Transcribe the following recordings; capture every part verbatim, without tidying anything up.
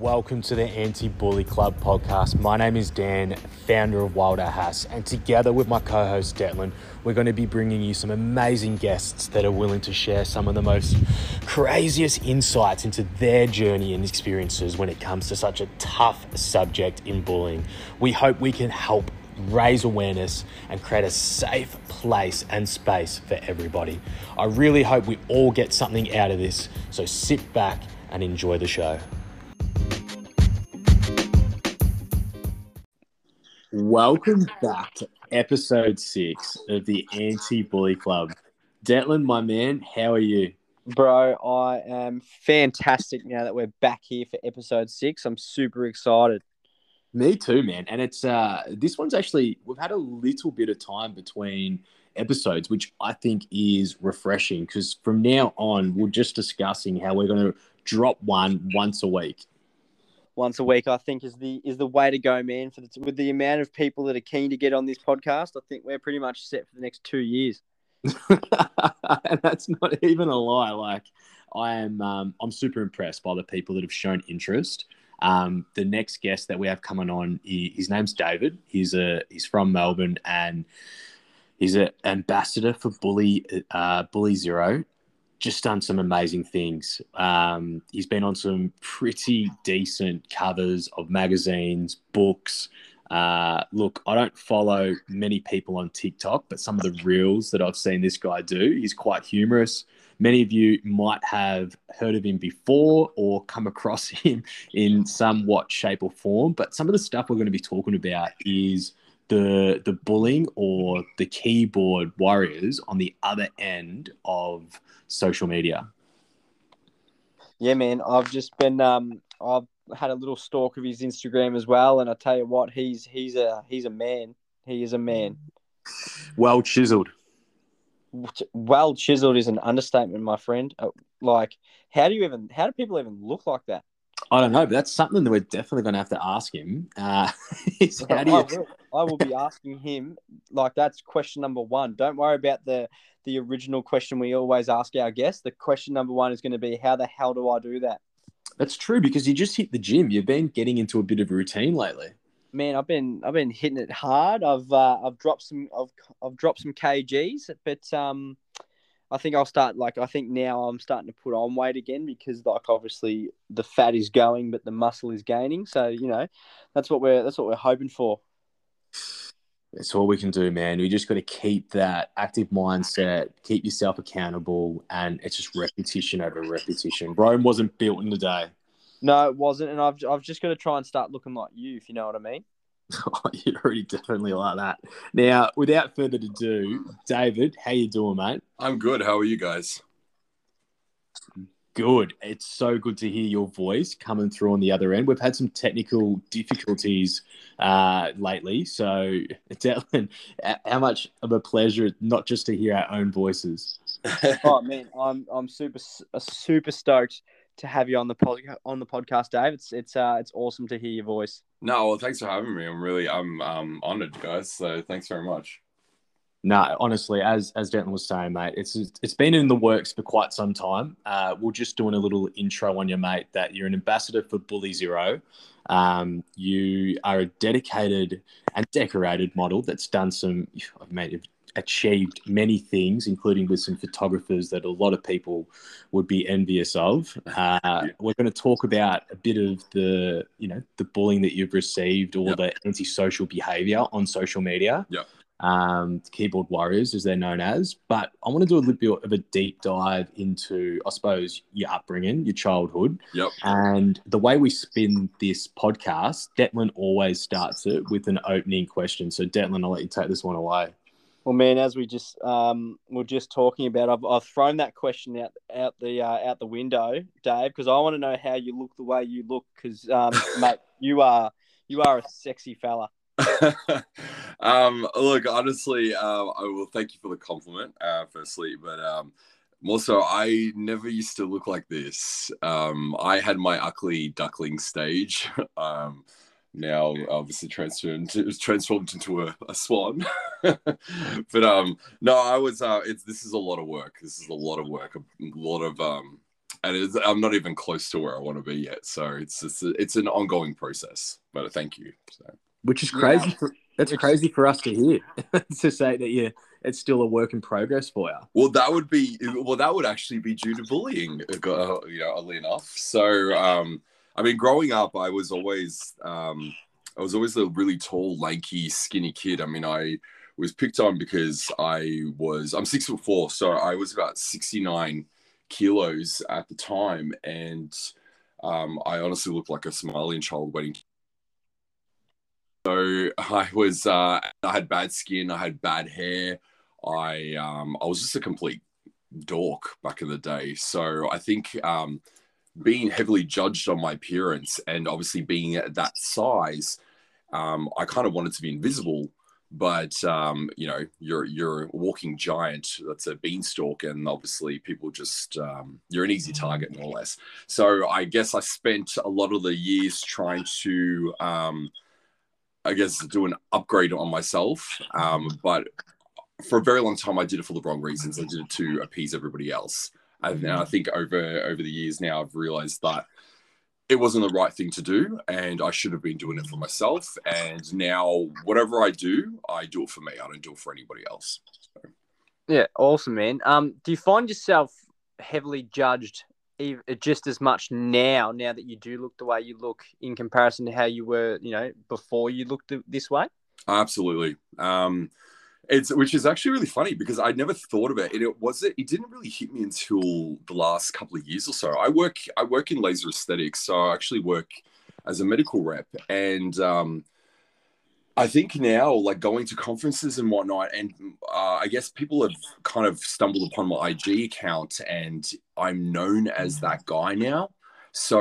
Welcome to the Anti-Bully Club podcast. My name is Dan, founder of Wilder Haus, and together with my co-host Detlin, we're going to be bringing you some amazing guests that are willing to share some of the most craziest insights into their journey and experiences when it comes to such a tough subject in bullying. We hope we can help raise awareness and create a safe place and space for everybody. I really hope we all get something out of this, so sit back and enjoy the show. Welcome back to episode six of the Anti-Bully Club. Detlin, my man, how are you? Bro, I am fantastic now that we're back here for episode six. I'm super excited. Me too, man. And it's uh, this one's actually, we've had a little bit of time between episodes, which I think is refreshing because from now on, we're just discussing how we're going to drop one once a week. Once a week, I think, is the is the way to go, man. For the, with the amount of people that are keen to get on this podcast, I think we're pretty much set for the next two years. And that's not even a lie. Like, I am, um, I'm super impressed by the people that have shown interest. Um, the next guest that we have coming on, he, his name's David. He's a he's from Melbourne and he's an ambassador for Bully uh, Bully Zero. Just done some amazing things. Um, he's been on some pretty decent covers of magazines, books. Uh, look, I don't follow many people on TikTok, but some of the reels that I've seen this guy do, he's quite humorous. Many of you might have heard of him before or come across him in somewhat shape or form, but some of the stuff we're going to be talking about is the the bullying or the keyboard warriors on the other end of social media. Yeah, man, I've just been um, I've had a little stalk of his Instagram as well, and I tell you what, he's he's a he's a man. He is a man. Well chiseled. Well chiseled is an understatement, my friend. Like, how do you even? How do people even look like that? I don't know, but that's something that we're definitely going to have to ask him. Uh, is how do you... I, will, I will be asking him. Like, that's question number one. Don't worry about the the original question we always ask our guests. The question number one is going to be, how the hell do I do that? That's true, because you just hit the gym. You've been getting into a bit of routine lately. Man, I've been I've been hitting it hard. I've uh, I've dropped some I've I've dropped some kgs, but um, I think I'll start like I think now I'm starting to put on weight again because like obviously the fat is going, but the muscle is gaining. So you know, that's what we're that's what we're hoping for. That's all we can do, man. We just got to keep that active mindset, keep yourself accountable, and it's just repetition over repetition. Rome wasn't built in a day. No, it wasn't, and I've I've just got to try and start looking like you, if you know what I mean. You're already definitely like that. Now, without further ado, David, how you doing, mate? I'm good. How are you guys? Good. It's so good to hear your voice coming through on the other end. We've had some technical difficulties uh, lately, so Detlin, how much of a pleasure not just to hear our own voices. Oh man, I'm I'm super super stoked to have you on the pod, on the podcast, Dave. It's it's uh it's awesome to hear your voice. No, well, thanks for having me. I'm really I'm um honoured, guys. So thanks very much. No, honestly, as as Detlin was saying, mate, it's it's been in the works for quite some time. Uh, we're just doing a little intro on you, mate. That you're an ambassador for Bully Zero. Um, you are a dedicated and decorated model that's done some. I've made. achieved many things, including with some photographers that a lot of people would be envious of. Uh, we're going to talk about a bit of the, you know, the bullying that you've received or yep. the antisocial behaviour on social media. Yeah. Um, keyboard warriors, as they're known as. But I want to do a little bit of a deep dive into, I suppose, your upbringing, your childhood. Yep. And the way we spin this podcast, Detlin always starts it with an opening question. So Detlin, I'll let you take this one away. Well, man, as we just um, were just talking about, I've, I've thrown that question out out the uh, out the window, Dave, because I want to know how you look the way you look. Because, um, mate, you are you are a sexy fella. um, look, honestly, um, I will thank you for the compliment, uh, firstly, but um, more so, I never used to look like this. Um, I had my ugly duckling stage. um, now obviously transformed transformed into a, a swan. But um no I was uh it's this is a lot of work this is a lot of work a lot of um and it's, I'm not even close to where I want to be yet. So it's it's, it's an ongoing process. But thank you. So. Which is crazy. Yeah. For, that's Which crazy is... for us to hear to say that you. It's still a work in progress for you. Well, that would be well, that would actually be due to bullying, you know, oddly enough. So, um, I mean, growing up, I was always, um, I was always a really tall, lanky, skinny kid. I mean, I was picked on because I was, I'm six foot four, so I was about sixty-nine kilos at the time, and um, I honestly looked like a Somalian child waiting. So I was, uh, I had bad skin, I had bad hair, I um, I was just a complete dork back in the day. So I think um, being heavily judged on my appearance and obviously being at that size, um, I kind of wanted to be invisible. But um, you know, you're you're a walking giant. That's a beanstalk, and obviously people just um, you're an easy target, more or less. So I guess I spent a lot of the years trying to. Um, I guess, do an upgrade on myself. Um, but for a very long time, I did it for the wrong reasons. I did it to appease everybody else. And I think over, over the years now, I've realized that it wasn't the right thing to do, and I should have been doing it for myself. And now whatever I do, I do it for me. I don't do it for anybody else. So. Yeah. Awesome, man. Um, do you find yourself heavily judged just as much now, now that you do look the way you look in comparison to how you were, you know, before you looked this way? Absolutely. Um, it's, which is actually really funny because I'd never thought of it. And it was, it didn't really hit me until the last couple of years or so. I work, I work in laser aesthetics. So I actually work as a medical rep, and, um, I think now, like going to conferences and whatnot, and uh, I guess people have kind of stumbled upon my I G account, and I'm known as that guy now. So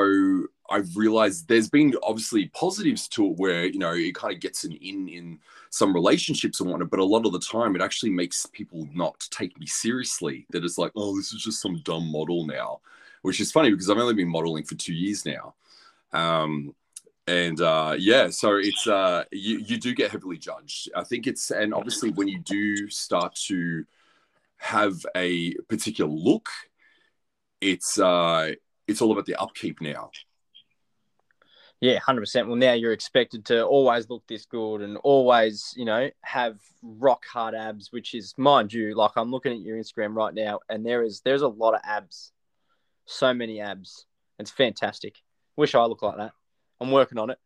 I've realized there's been obviously positives to it where, you know, it kind of gets an in in some relationships and whatnot, but a lot of the time it actually makes people not take me seriously. That it's like, oh, this is just some dumb model now, which is funny because I've only been modeling for two years now. Um And uh, yeah, so it's uh, you, you do get heavily judged. I think it's, and obviously when you do start to have a particular look, it's uh, it's all about the upkeep now. Yeah, one hundred percent. Well, now you're expected to always look this good and always, you know, have rock hard abs, which is, mind you, like I'm looking at your Instagram right now, and there is there's a lot of abs, so many abs. It's fantastic. Wish I looked like that. I'm working on it.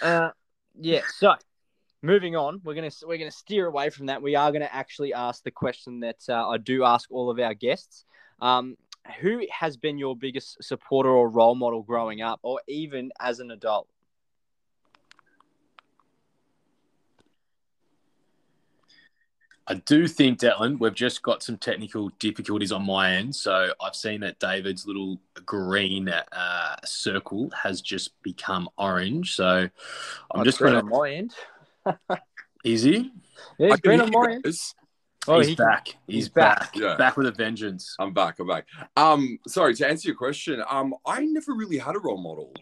Uh, yeah. So, moving on, we're gonna we're gonna steer away from that. We are gonna actually ask the question that uh, I do ask all of our guests: um, who has been your biggest supporter or role model growing up, or even as an adult? I do think, Detlin, we've just got some technical difficulties on my end. So I've seen that David's little green uh, circle has just become orange. So I'm oh, just going to... on my end. Is he? Yeah, he's green on my end. Oh, he's he... back. He's, he's back. Back. Yeah. Back with a vengeance. I'm back. I'm back. Um, sorry, to answer your question, um, I never really had a role model,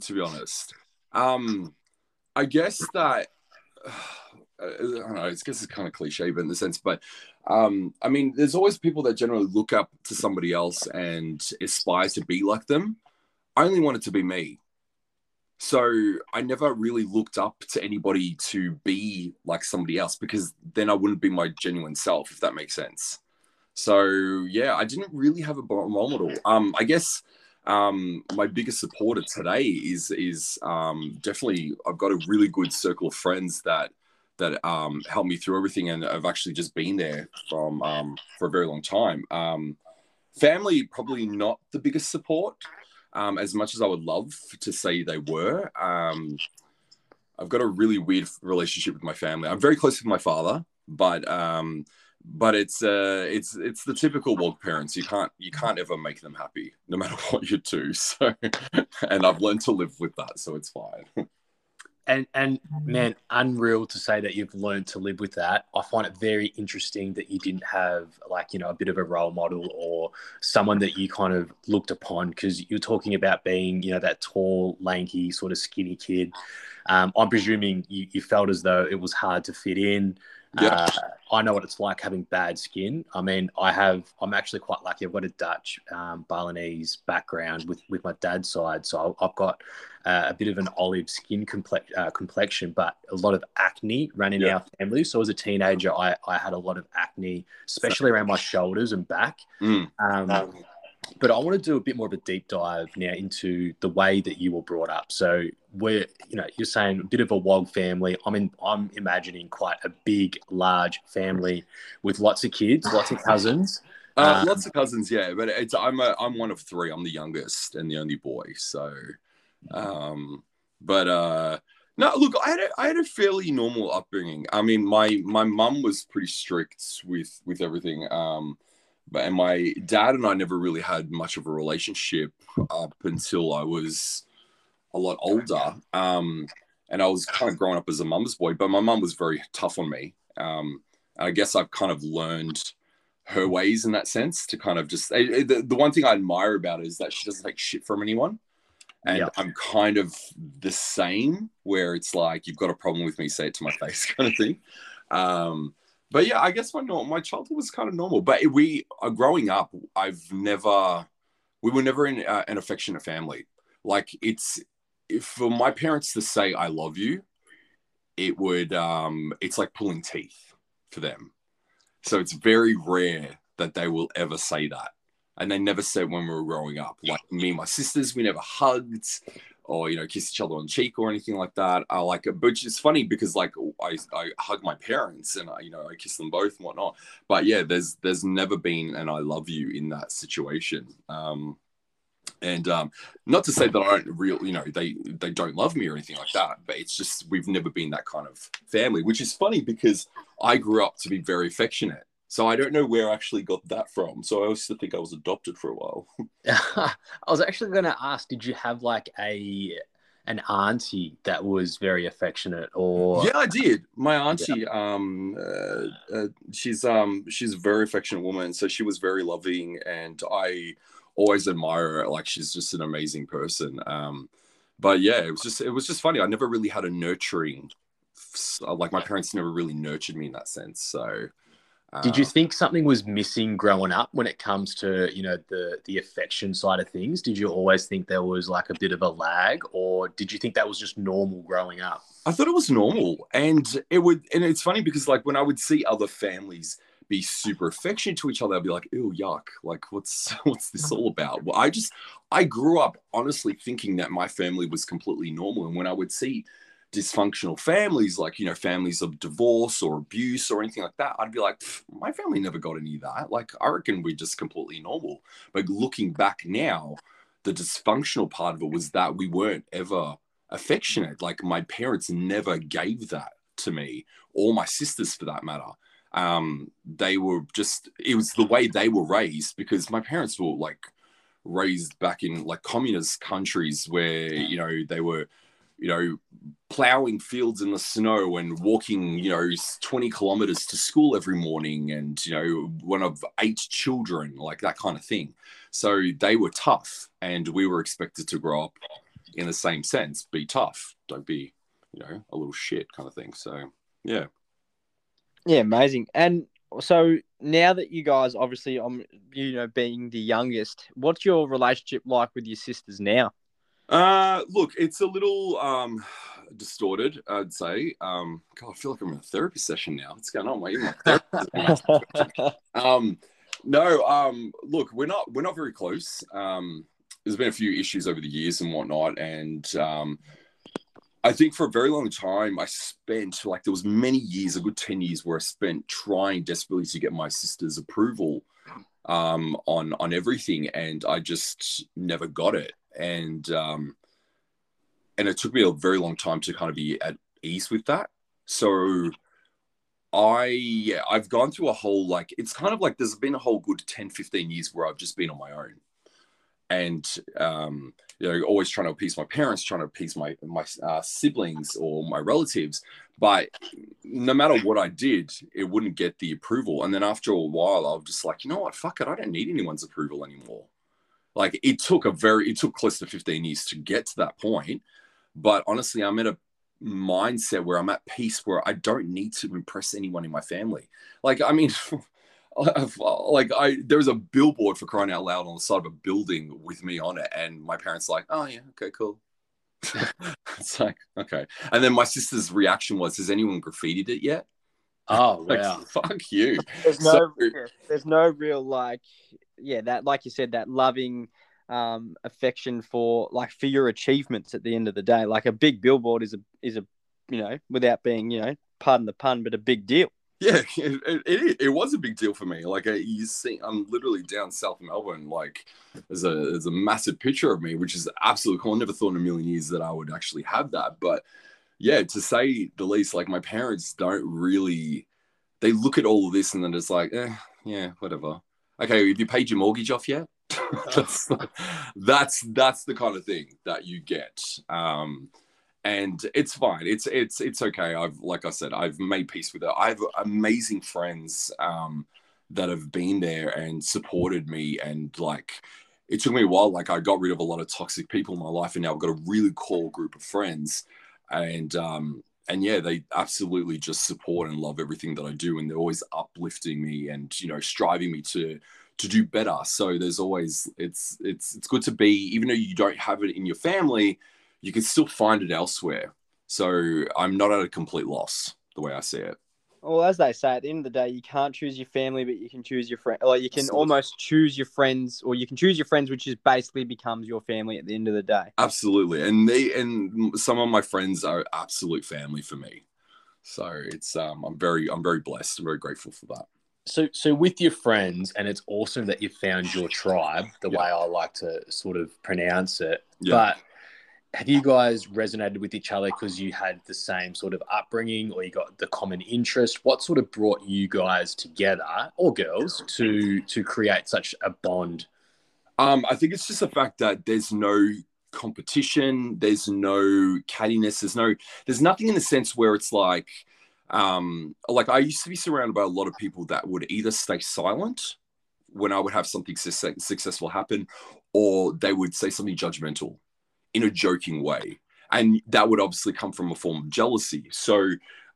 to be honest. Um, I guess that... Uh, I don't know, I guess it's kind of cliche, but in the sense, but um, I mean, there's always people that generally look up to somebody else and aspire to be like them. I only wanted to be me. So I never really looked up to anybody to be like somebody else, because then I wouldn't be my genuine self, if that makes sense. So yeah, I didn't really have a role model. Um, I guess um, my biggest supporter today is, is um, definitely, I've got a really good circle of friends that that um, helped me through everything, and I've actually just been there from um, for a very long time. Um, family, probably not the biggest support, um, as much as I would love to say they were. Um, I've got a really weird relationship with my family. I'm very close with my father, but um, but it's uh, it's it's the typical woke parents. You can't you can't ever make them happy, no matter what you do. So, and I've learned to live with that, so it's fine. And, and man, unreal to say that you've learned to live with that. I find it very interesting that you didn't have, like, you know, a bit of a role model or someone that you kind of looked upon, because you're talking about being, you know, that tall, lanky, sort of skinny kid. Um, I'm presuming you, you felt as though it was hard to fit in. Yep. Uh, I know what it's like having bad skin. I mean, I have, I'm actually quite lucky. I've got a Dutch um, Balinese background with, with my dad's side. So I've got uh, a bit of an olive skin complex, uh, complexion, but a lot of acne ran in yeah. our family. So as a teenager, I, I had a lot of acne, especially around my shoulders and back. Mm. Um, um, but I want to do a bit more of a deep dive now into the way that you were brought up. So we're, you know, you're saying a bit of a wog family. I mean, I'm imagining quite a big, large family with lots of kids, lots of cousins. Uh, um, lots of cousins, yeah. But it's I'm a, I'm one of three. I'm the youngest and the only boy. So, um, but uh, no, look, I had a, I had a fairly normal upbringing. I mean, my my mum was pretty strict with with everything. Um. And my dad and I never really had much of a relationship up until I was a lot older. Um, and I was kind of growing up as a mum's boy, but my mum was very tough on me. Um, and I guess I've kind of learned her ways in that sense to kind of just, it, it, the, the one thing I admire about it is that she doesn't take shit from anyone. And yeah. I'm kind of the same where it's like, you've got a problem with me, say it to my face kind of thing. Um, But yeah, I guess my my childhood was kind of normal. But we, uh, growing up, I've never, we were never in uh, an affectionate family. Like it's, if for my parents to say I love you, it would, um, it's like pulling teeth for them. So it's very rare that they will ever say that. And they never said when we were growing up. Like me and my sisters, we never hugged or, you know, kissed each other on the cheek or anything like that. I like it, but it's funny because like I, I hug my parents and I, you know, I kiss them both and whatnot. But yeah, there's, there's never been an I love you in that situation. Um, and um, not to say that I don't real, you know, they, they don't love me or anything like that, but it's just, we've never been that kind of family, which is funny because I grew up to be very affectionate. So I don't know where I actually got that from. So I also think I was adopted for a while. I was actually going to ask, did you have like a an auntie that was very affectionate? Or yeah, I did. My auntie, yeah. um, uh, uh, she's um, she's a very affectionate woman. So she was very loving, and I always admire her. Like she's just an amazing person. Um, but yeah, it was just it was just funny. I never really had a nurturing, like my parents never really nurtured me in that sense. So. Did you think something was missing growing up when it comes to, you know, the the affection side of things? Did you always think there was like a bit of a lag, or did you think that was just normal growing up? I thought it was normal, and it would, and it's funny because like when I would see other families be super affectionate to each other, I'd be like, ew, yuck, like what's what's this all about? Well, I just I grew up honestly thinking that my family was completely normal, and when I would see dysfunctional families, like, you know, families of divorce or abuse or anything like that, I'd be like, my family never got any of that. Like, I reckon we're just completely normal. But looking back now, the dysfunctional part of it was that we weren't ever affectionate. Like, my parents never gave that to me, or my sisters for that matter. Um, they were just, it was the way they were raised, because my parents were like raised back in like communist countries where, you know, they were, you know, plowing fields in the snow and walking, you know, twenty kilometers to school every morning, and, you know, one of eight children, like that kind of thing. So they were tough, and we were expected to grow up in the same sense, be tough, don't be, you know, a little shit kind of thing. So, yeah. Yeah, amazing. And so now that you guys, obviously, um, you know, being the youngest, what's your relationship like with your sisters now? Uh, look, it's a little, um, distorted, I'd say. Um, God, I feel like I'm in a therapy session now. What's going on? Wait, my therapist um, no, um, look, we're not, we're not very close. Um, there's been a few issues over the years and whatnot. And, um, I think for a very long time I spent like, there was many years, a good ten years where I spent trying desperately to get my sister's approval, um, on, on everything. And I just never got it. And, um, and it took me a very long time to kind of be at ease with that. So I, yeah, I've gone through a whole, like, it's kind of like, there's been a whole good ten, fifteen years where I've just been on my own, and, um, you know, always trying to appease my parents, trying to appease my, my, uh, siblings or my relatives, but no matter what I did, it wouldn't get the approval. And then after a while, I was just like, you know what, fuck it. I don't need anyone's approval anymore. Like it took a very, it took close to fifteen years to get to that point. But honestly, I'm at a mindset where I'm at peace, where I don't need to impress anyone in my family. Like, I mean, like I, there was a billboard, for crying out loud, on the side of a building with me on it. And my parents like, oh yeah, okay, cool. It's like, okay. And then my sister's reaction was, has anyone graffitied it yet? Oh, like, wow. Fuck you. There's no, so, there's no real, like, yeah, that, like you said, that loving um, affection for, like, for your achievements at the end of the day. Like, a big billboard is a, is a, you know, without being, you know, pardon the pun, but a big deal. Yeah, it it, it, it was a big deal for me. Like, you see, I'm literally down south Melbourne. Like, there's a there's a massive picture of me, which is absolutely cool. I never thought in a million years that I would actually have that. But yeah, to say the least, like, my parents don't really, they look at all of this and then it's like, eh, yeah, whatever. Okay, have you paid your mortgage off yet? that's, that's that's the kind of thing that you get. Um, and it's fine. It's it's it's okay. I've, like I said, I've made peace with it. I have amazing friends um, that have been there and supported me. And, like, it took me a while. Like, I got rid of a lot of toxic people in my life, and now I've got a really cool group of friends. And um, and yeah, they absolutely just support and love everything that I do, and they're always uplifting me and, you know, striving me to to do better. So there's always, it's it's it's good to be, even though you don't have it in your family, you can still find it elsewhere. So I'm not at a complete loss, the way I see it. Well, as they say, at the end of the day, you can't choose your family, but you can choose your friend. Like, you can Absolutely. almost choose your friends, or you can choose your friends, which is basically becomes your family at the end of the day. Absolutely. And they, and some of my friends are absolute family for me. So it's, um, I'm very, I'm very blessed. I'm very grateful for that. So, so with your friends, and it's awesome that you found your tribe, the yeah. way I like to sort of pronounce it, yeah. but have you guys resonated with each other because you had the same sort of upbringing, or you got the common interest? What sort of brought you guys together, or girls, to to create such a bond? Um, I think it's just the fact that there's no competition, there's no cattiness, there's no, there's nothing in the sense where it's like, um, like I used to be surrounded by a lot of people that would either stay silent when I would have something su- successful happen, or they would say something judgmental in a joking way. And that would obviously come from a form of jealousy. So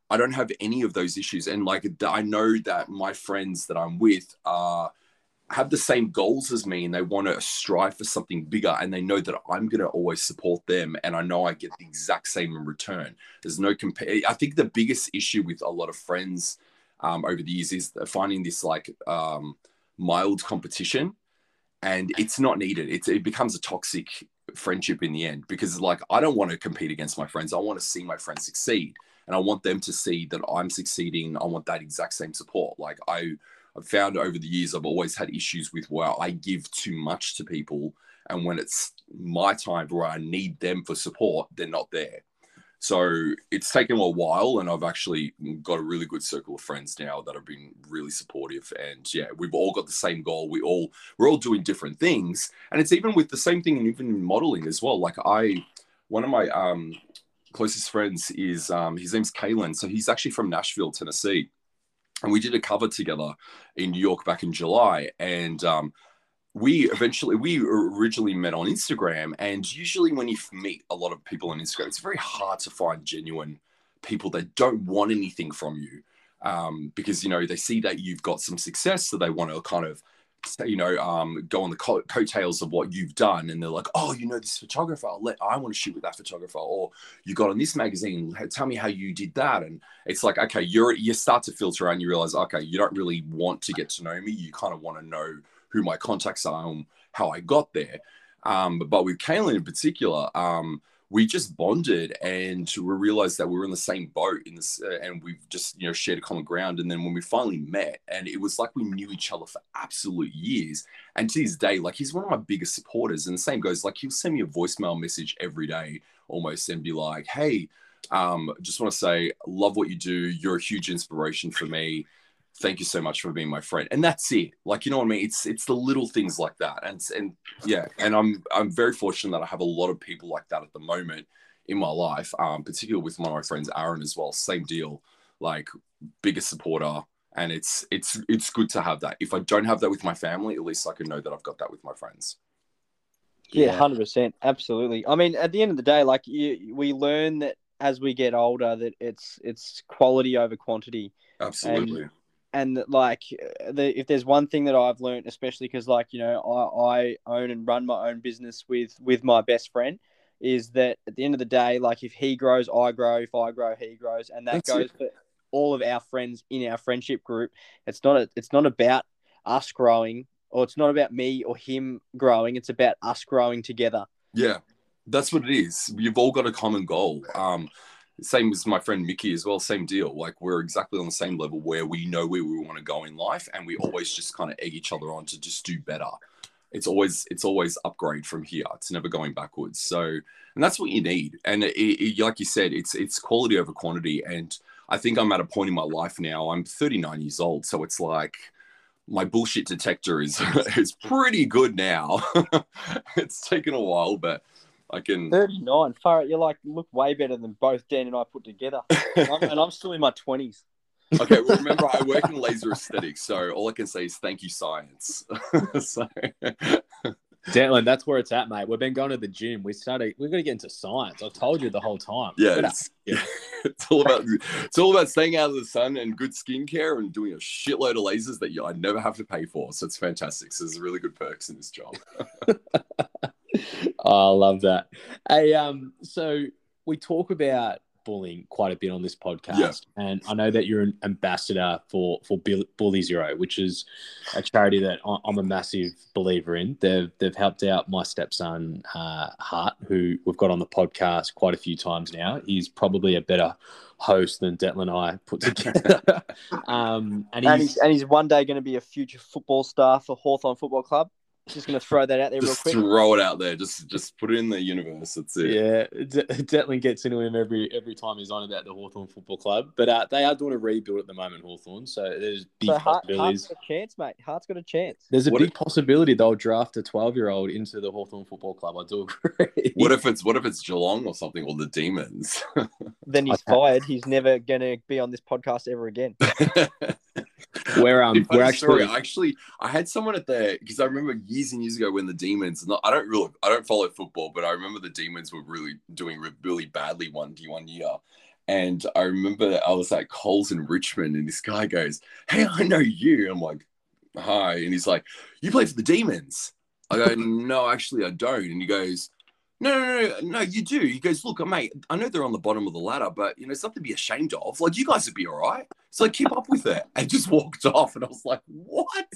I don't have any of those issues. And, like, I know that my friends that I'm with are, have the same goals as me, and they want to strive for something bigger. And they know that I'm going to always support them. And I know I get the exact same in return. There's no compare. I think the biggest issue with a lot of friends um, over the years is finding this, like, um, mild competition, and it's not needed. It's, it becomes a toxic friendship in the end, because, like, I don't want to compete against my friends. I want to see my friends succeed, and I want them to see that I'm succeeding. I want that exact same support. Like, I, I've found over the years, I've always had issues with where I give too much to people, and when it's my time where I need them for support, they're not there. So it's taken a while, and I've actually got a really good circle of friends now that have been really supportive. And yeah, we've all got the same goal. We all, we're all doing different things. And it's even with the same thing, and even in modeling as well. Like, I, one of my um, closest friends is, um, his name's Kaylin. So he's actually from Nashville, Tennessee. And we did a cover together in New York back in July. And um, we eventually, we originally met on Instagram, and usually when you meet a lot of people on Instagram, it's very hard to find genuine people that don't want anything from you, um, because, you know, they see that you've got some success, so they want to kind of, you know, um, go on the co- coattails of what you've done, and they're like, oh, you know, this photographer, I'll let, I want to shoot with that photographer, or you got on this magazine, tell me how you did that. And it's like, okay, you're, you start to filter out, and you realize, okay, you don't really want to get to know me, you kind of want to know who my contacts are and how I got there. Um, but, but with Kaylin in particular, um, we just bonded, and we realized that we were in the same boat in this, uh, and we've just, you know, shared a common ground. And then when we finally met, and it was like we knew each other for absolute years. And to this day, like, he's one of my biggest supporters. And the same goes, like, he'll send me a voicemail message every day almost, and be like, hey, um, just want to say, love what you do. You're a huge inspiration for me. Thank you so much for being my friend. And that's it. Like, you know what I mean? It's, it's the little things like that. And, and yeah, and I'm, I'm very fortunate that I have a lot of people like that at the moment in my life, um, particularly with one of my friends, Aaron, as well. Same deal, like, biggest supporter. And it's, it's, it's good to have that. If I don't have that with my family, at least I can know that I've got that with my friends. Yeah, yeah. one hundred percent. Absolutely. I mean, at the end of the day, like, you, we learn that as we get older that it's it's quality over quantity. Absolutely. And, And, like, the, if there's one thing that I've learned, especially because, like, you know, I, I own and run my own business with, with my best friend, is that at the end of the day, like, if he grows, I grow. If I grow, he grows. And that That's goes it. for all of our friends in our friendship group. It's not a, it's not about us growing, or it's not about me or him growing. It's about us growing together. Yeah, that's what it is. You've all got a common goal. Um Same as my friend Mickey as well, same deal. Like, we're exactly on the same level where we know where we want to go in life, and we always just kind of egg each other on to just do better. It's always it's always upgrade from here. It's never going backwards. So, and that's what you need. And it, it, like you said, it's it's quality over quantity. And I think I'm at a point in my life now. I'm thirty-nine years old, so it's like my bullshit detector is is pretty good now. It's taken a while, but. I can thirty-nine. Far out, you're like look way better than both Dan and I put together, and I'm, and I'm still in my twenties. Okay, well, remember I work in laser aesthetics, so all I can say is thank you, science. So, Detlin, that's where it's at, mate. We've been going to the gym. We started. We're going to get into science. I've told you the whole time. Yeah, it's, yeah. it's all about it's all about staying out of the sun and good skincare and doing a shitload of lasers that you, I never have to pay for. So it's fantastic. So there's really good perks in this job. Oh, I love that. Hey, um, so we talk about bullying quite a bit on this podcast, yeah. and I know that you're an ambassador for for Bully Zero, which is a charity that I'm a massive believer in. They've they've helped out my stepson uh, Hart, who we've got on the podcast quite a few times now. He's probably a better host than Detlin and I put together. um, and, he's, and he's and he's one day going to be a future football star for Hawthorn Football Club. Just going to throw that out there just real quick. Just throw it out there. Just just put it in the universe. That's it. Yeah. D- Detlin gets into him every every time he's on about the Hawthorn Football Club. But uh, they are doing a rebuild at the moment, Hawthorn. So there's big so Hart, possibilities. Hart's got a chance, mate. Hart's got a chance. There's a what big if, possibility they'll draft a twelve-year-old into the Hawthorn Football Club. I do agree. What if it's what if it's Geelong or something, or the Demons? Then he's fired. He's never going to be on this podcast ever again. Where um, we're actually, story, I actually, I had someone at the because I remember years and years ago when the Demons. I don't really, I don't follow football, but I remember the Demons were really doing really badly one one year, and I remember I was at Coles in Richmond, and this guy goes, "Hey, I know you." I'm like, "Hi," and he's like, "You play for the Demons?" I go, "No, actually, I don't." And he goes, No, no, no, no, you do. He goes, "Look, mate, I know they're on the bottom of the ladder, but, you know, it's something to be ashamed of. Like, you guys would be all right. So, like, keep up with it." And just walked off. And I was like, what?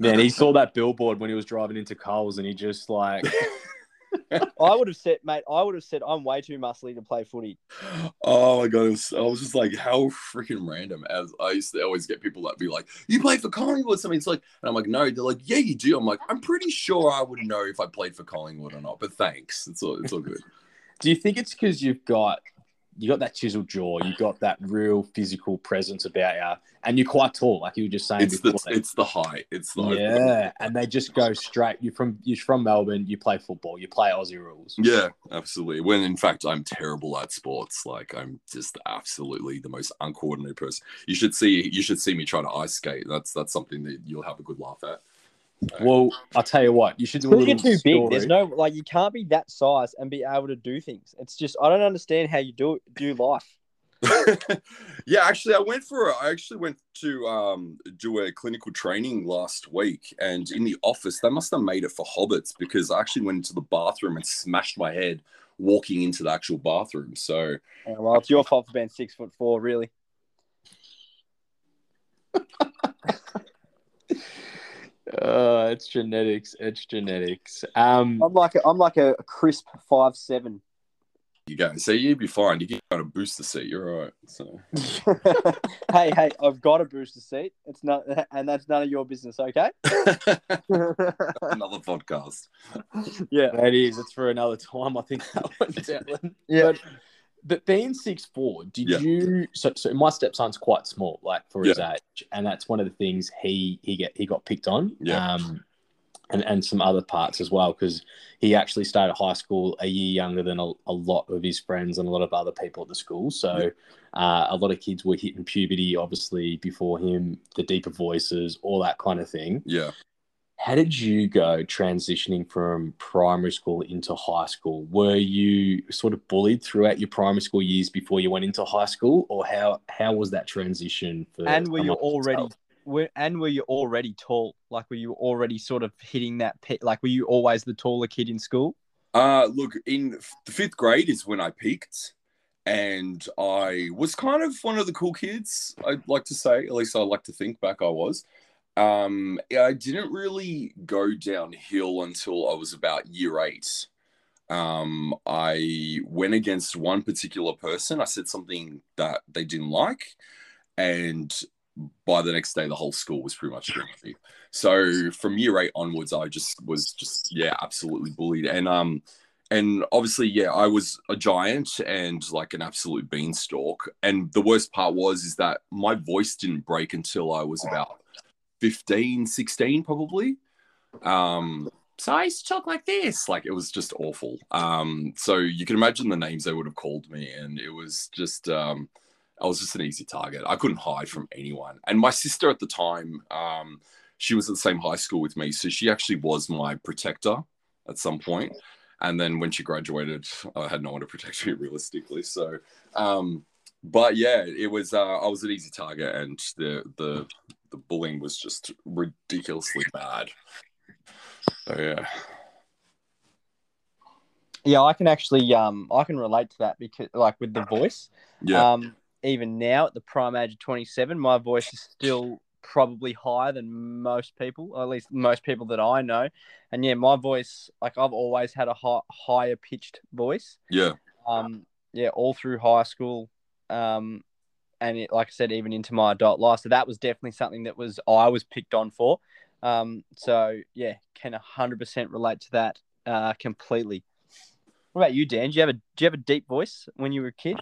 Man, he saw that billboard when he was driving into Coles and he just, like... I would have said, mate, I would have said I'm way too muscly to play footy. Oh, my God. Was, I was just like, how freaking random. As I used to always get people that be like, "You play for Collingwood or something." It's like, and I'm like, "No." They're like, "Yeah, you do." I'm like, "I'm pretty sure I would know if I played for Collingwood or not, but thanks. It's all, it's all good." Do you think it's because you've got, you got that chiseled jaw, you've got that real physical presence about you, and you're quite tall, like you were just saying it's before. The, it's the height. It's the Yeah, height. And they just go straight. You're from you're from Melbourne, you play football, you play Aussie rules. Yeah, absolutely. When, in fact, I'm terrible at sports. Like, I'm just absolutely the most uncoordinated person. You should see you should see me try to ice skate. That's that's something that you'll have a good laugh at. Well, I'll tell you what, you should do a little story. You're too big. There's no, like, you can't be that size and be able to do things. It's just, I don't understand how you do do life. Yeah, actually, I went for, a, I actually went to um, do a clinical training last week, and in the office, they must have made it for hobbits because I actually went into the bathroom and smashed my head walking into the actual bathroom. So, yeah, well, it's your fault for being six foot four, really. Oh, it's genetics. It's genetics. Um, I'm like a, I'm like a crisp five seven. You go. So you'd be fine. You get on a booster seat. You're all right. So. hey, hey, I've got a booster seat. It's not, and that's none of your business. Okay. Another podcast. Yeah, it is. It's for another time. I think that one. Yeah. But, But being six foot four, did yeah. you so, – so my stepson's quite small, like, for yeah. his age, and that's one of the things he he, get, he got picked on yeah. um, and, and some other parts as well because he actually started high school a year younger than a, a lot of his friends and a lot of other people at the school. So yeah. uh, a lot of kids were hitting puberty, obviously, before him, the deeper voices, all that kind of thing. Yeah. How did you go transitioning from primary school into high school? Were you sort of bullied throughout your primary school years before you went into high school, or how, how was that transition? For and were you already were, and were you already tall? Like, were you already sort of hitting that pe- like, were you always the taller kid in school? Uh, look, in the fifth grade is when I peaked, and I was kind of one of the cool kids, I'd like to say. At least I like to think back I was. Um, I didn't really go downhill until I was about year eight. Um, I went against one particular person. I said something that they didn't like, and by the next day, the whole school was pretty much against me. So from year eight onwards, I just was just, yeah, absolutely bullied. And, um, and obviously, yeah, I was a giant and like an absolute beanstalk. And the worst part was, is that my voice didn't break until I was about fifteen, sixteen probably. Um, so I used to talk like this. Like, it was just awful. Um, so you can imagine the names they would have called me, and it was just, um, I was just an easy target. I couldn't hide from anyone. And my sister at the time, um, she was at the same high school with me, so she actually was my protector at some point. And then when she graduated, I had no one to protect me realistically. So, um, but yeah, it was, uh, I was an easy target, and the, the, the bullying was just ridiculously bad. So yeah. Yeah, I can actually um I can relate to that, because like with the voice. Yeah. Um even now at the prime age of twenty-seven, my voice is still probably higher than most people, or at least most people that I know. And yeah, my voice, like, I've always had a high, higher pitched voice. Yeah. Um yeah, all through high school. Um And it, like I said, even into my adult life. So that was definitely something that was I was picked on for. Um, so, yeah, can one hundred percent relate to that uh, completely. What about you, Dan? Do you have a do you have a deep voice when you were a kid?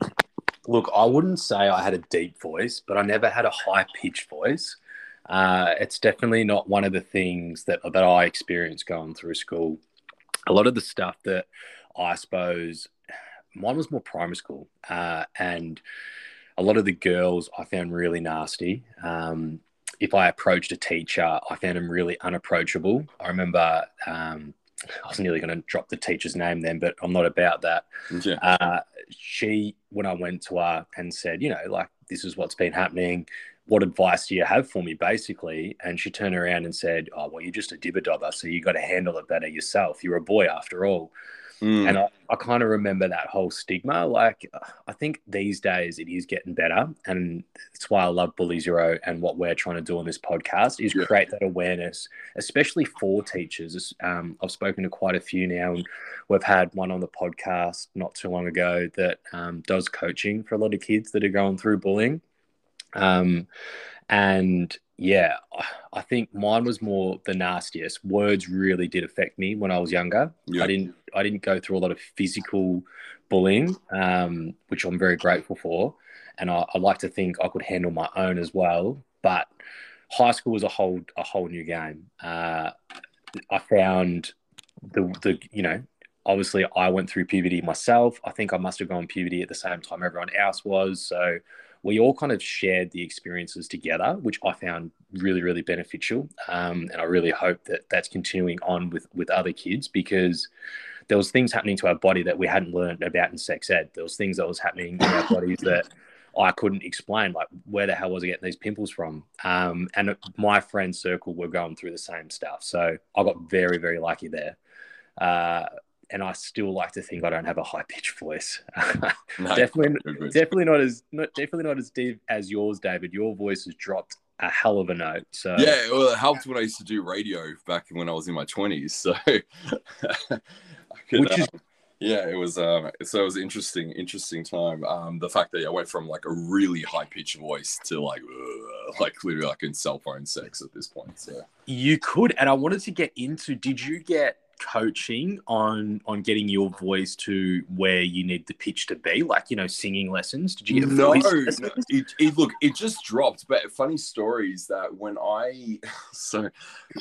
Look, I wouldn't say I had a deep voice, but I never had a high-pitched voice. Uh, it's definitely not one of the things that, that I experienced going through school. A lot of the stuff that I suppose – mine was more primary school uh, and – a lot of the girls I found really nasty. Um, if I approached a teacher, I found them really unapproachable. I remember um, I was nearly going to drop the teacher's name then, but I'm not about that. Yeah. Uh, she, when I went to her and said, you know, like, this is what's been happening. What advice do you have for me, basically? And she turned around and said, oh, well, you're just a dibber-dobber, so you got to handle it better yourself. You're a boy after all. Mm. And I, I kind of remember that whole stigma. Like, I think these days it is getting better, and that's why I love Bully Zero and what we're trying to do on this podcast is yeah. create that awareness, especially for teachers. Um, I've spoken to quite a few now, and we've had one on the podcast not too long ago that um, does coaching for a lot of kids that are going through bullying. Um, and yeah, I think mine was more the nastiest. Words really did affect me when I was younger. Yeah. I didn't, I didn't go through a lot of physical bullying, um, which I'm very grateful for. And I, I like to think I could handle my own as well. But high school was a whole, a whole new game. Uh, I found the, the, you know, obviously I went through puberty myself. I think I must've gone puberty at the same time everyone else was. So we all kind of shared the experiences together, which I found really, really beneficial. Um, and I really hope that that's continuing on with, with other kids, because there was things happening to our body that we hadn't learned about in sex ed. There was things that was happening in our bodies that I couldn't explain, like, where the hell was I getting these pimples from? Um, and my friend circle were going through the same stuff. So I got very, very lucky there. Uh, And I still like to think I don't have a high pitched voice. No, definitely, definitely not as not definitely not as deep as yours, David. Your voice has dropped a hell of a note. So yeah, well, it helped when I used to do radio back when I was in my twenties. So, I could, Which is- um, yeah, it was um, so it was interesting, interesting time. Um, the fact that I went from like a really high pitched voice to like uh, like literally like in cell phone sex at this point. So you could, and I wanted to get into. Did you get coaching on on getting your voice to where you need the pitch to be, like, you know, singing lessons? Did you get no, voice no. It, it look it just dropped. But funny story is that when I so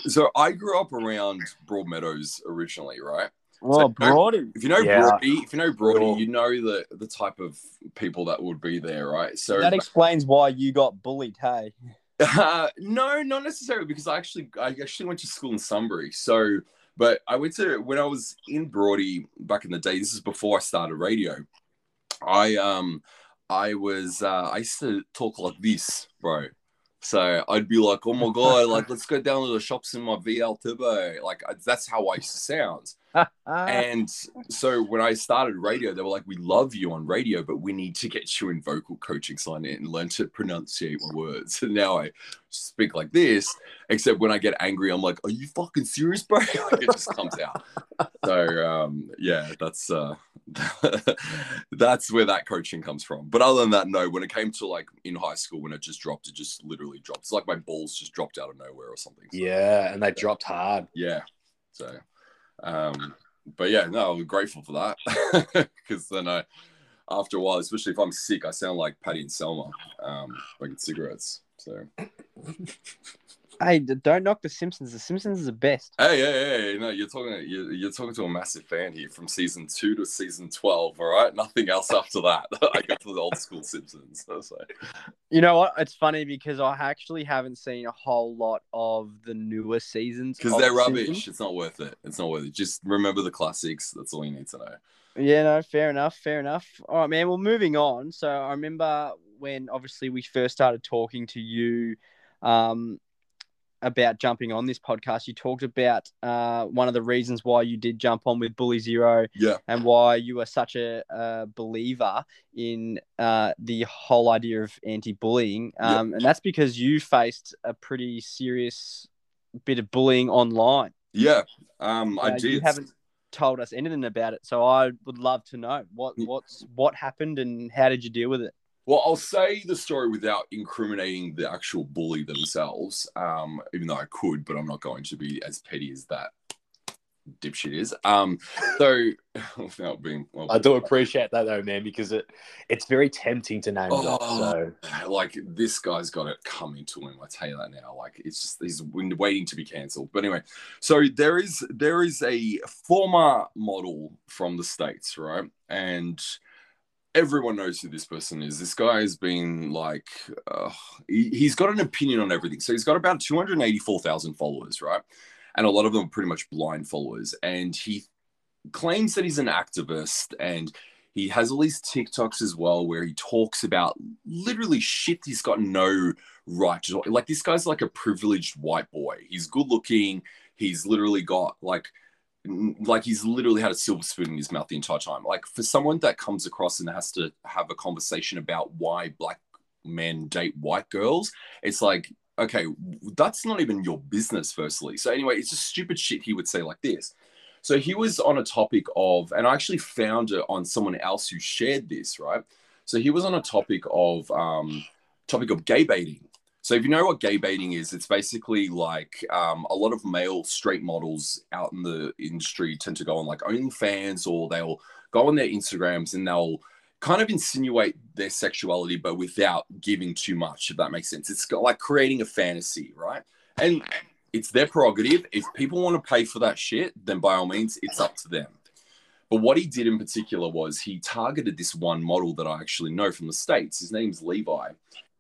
so I grew up around Broadmeadows originally, right? Well, so Broadie. If you know yeah. Broadie, if you know Broadie, cool. you know the, the type of people that would be there, right? So that explains why you got bullied, hey? Uh, no, not necessarily, because I actually I actually went to school in Sunbury. So, but I went to, when I was in Broadie back in the day, this is before I started radio, I um I was uh, I used to talk like this, bro. So I'd be like, oh my God, like, let's go down to the shops in my V L Turbo. Like, I, that's how I used to sound. And so when I started radio, they were like, we love you on radio, but we need to get you in vocal coaching, sign in, and learn to pronunciate my words. And now I speak like this, except when I get angry, I'm like, are you fucking serious, bro? Like, it just comes out. So, um, yeah, that's, uh, that's where that coaching comes from. But other than that, no, when it came to like in high school, when it just dropped, it just literally dropped. It's like my balls just dropped out of nowhere or something. So, yeah. And they yeah. dropped hard. Yeah. So, um, but yeah, no, I'm grateful for that. Cause then I, after a while, especially if I'm sick, I sound like Patty and Selma, um, like cigarettes. So, hey, don't knock The Simpsons. The Simpsons is the best. Hey, hey, hey! No, you're talking. You're, you're talking to a massive fan here, from season two to season twelve. All right, nothing else after that. I go to the old school Simpsons. So. You know what? It's funny because I actually haven't seen a whole lot of the newer seasons because they're the rubbish. Simpsons. It's not worth it. It's not worth it. Just remember the classics. That's all you need to know. Yeah, no, fair enough, fair enough. All right, man. Well, moving on. So I remember when obviously we first started talking to you. Um, about jumping on this podcast, you talked about uh, one of the reasons why you did jump on with Bully Zero yeah. and why you are such a, a believer in uh, the whole idea of anti-bullying. Um, yeah. And that's because you faced a pretty serious bit of bullying online. Yeah, um, I uh, did. You haven't told us anything about it, so I would love to know what what's what happened and how did you deal with it? Well, I'll say the story without incriminating the actual bully themselves, um, even though I could, but I'm not going to be as petty as that dipshit is. Um, so, without being, well, I do appreciate that though, man, because it it's very tempting to name oh, it up, so. Like, this guy's got it coming to him. I tell you that now. Like, it's just he's waiting to be cancelled. But anyway, so there is there is a former model from the States, right, and. Everyone knows who this person is. This guy has been like, uh, he, he's got an opinion on everything. So he's got about two hundred eighty-four thousand followers, right? And a lot of them are pretty much blind followers. And he claims that he's an activist. And he has all these TikToks as well where he talks about literally shit he's got no right to. Like, this guy's like a privileged white boy. He's good looking. He's literally got like... like he's literally had a silver spoon in his mouth the entire time. Like, for someone that comes across and has to have a conversation about why black men date white girls, it's like, okay, that's not even your business, firstly. So anyway, it's just stupid shit he would say like this. So he was on a topic of, and I actually found it on someone else who shared this, right? So he was on a topic of, um, topic of gay baiting. So if you know what gay baiting is, it's basically like um, a lot of male straight models out in the industry tend to go on like OnlyFans, or they'll go on their Instagrams and they'll kind of insinuate their sexuality, but without giving too much, if that makes sense. It's like creating a fantasy, right? And it's their prerogative. If people want to pay for that shit, then by all means, it's up to them. But what he did in particular was he targeted this one model that I actually know from the States. His name's Levi.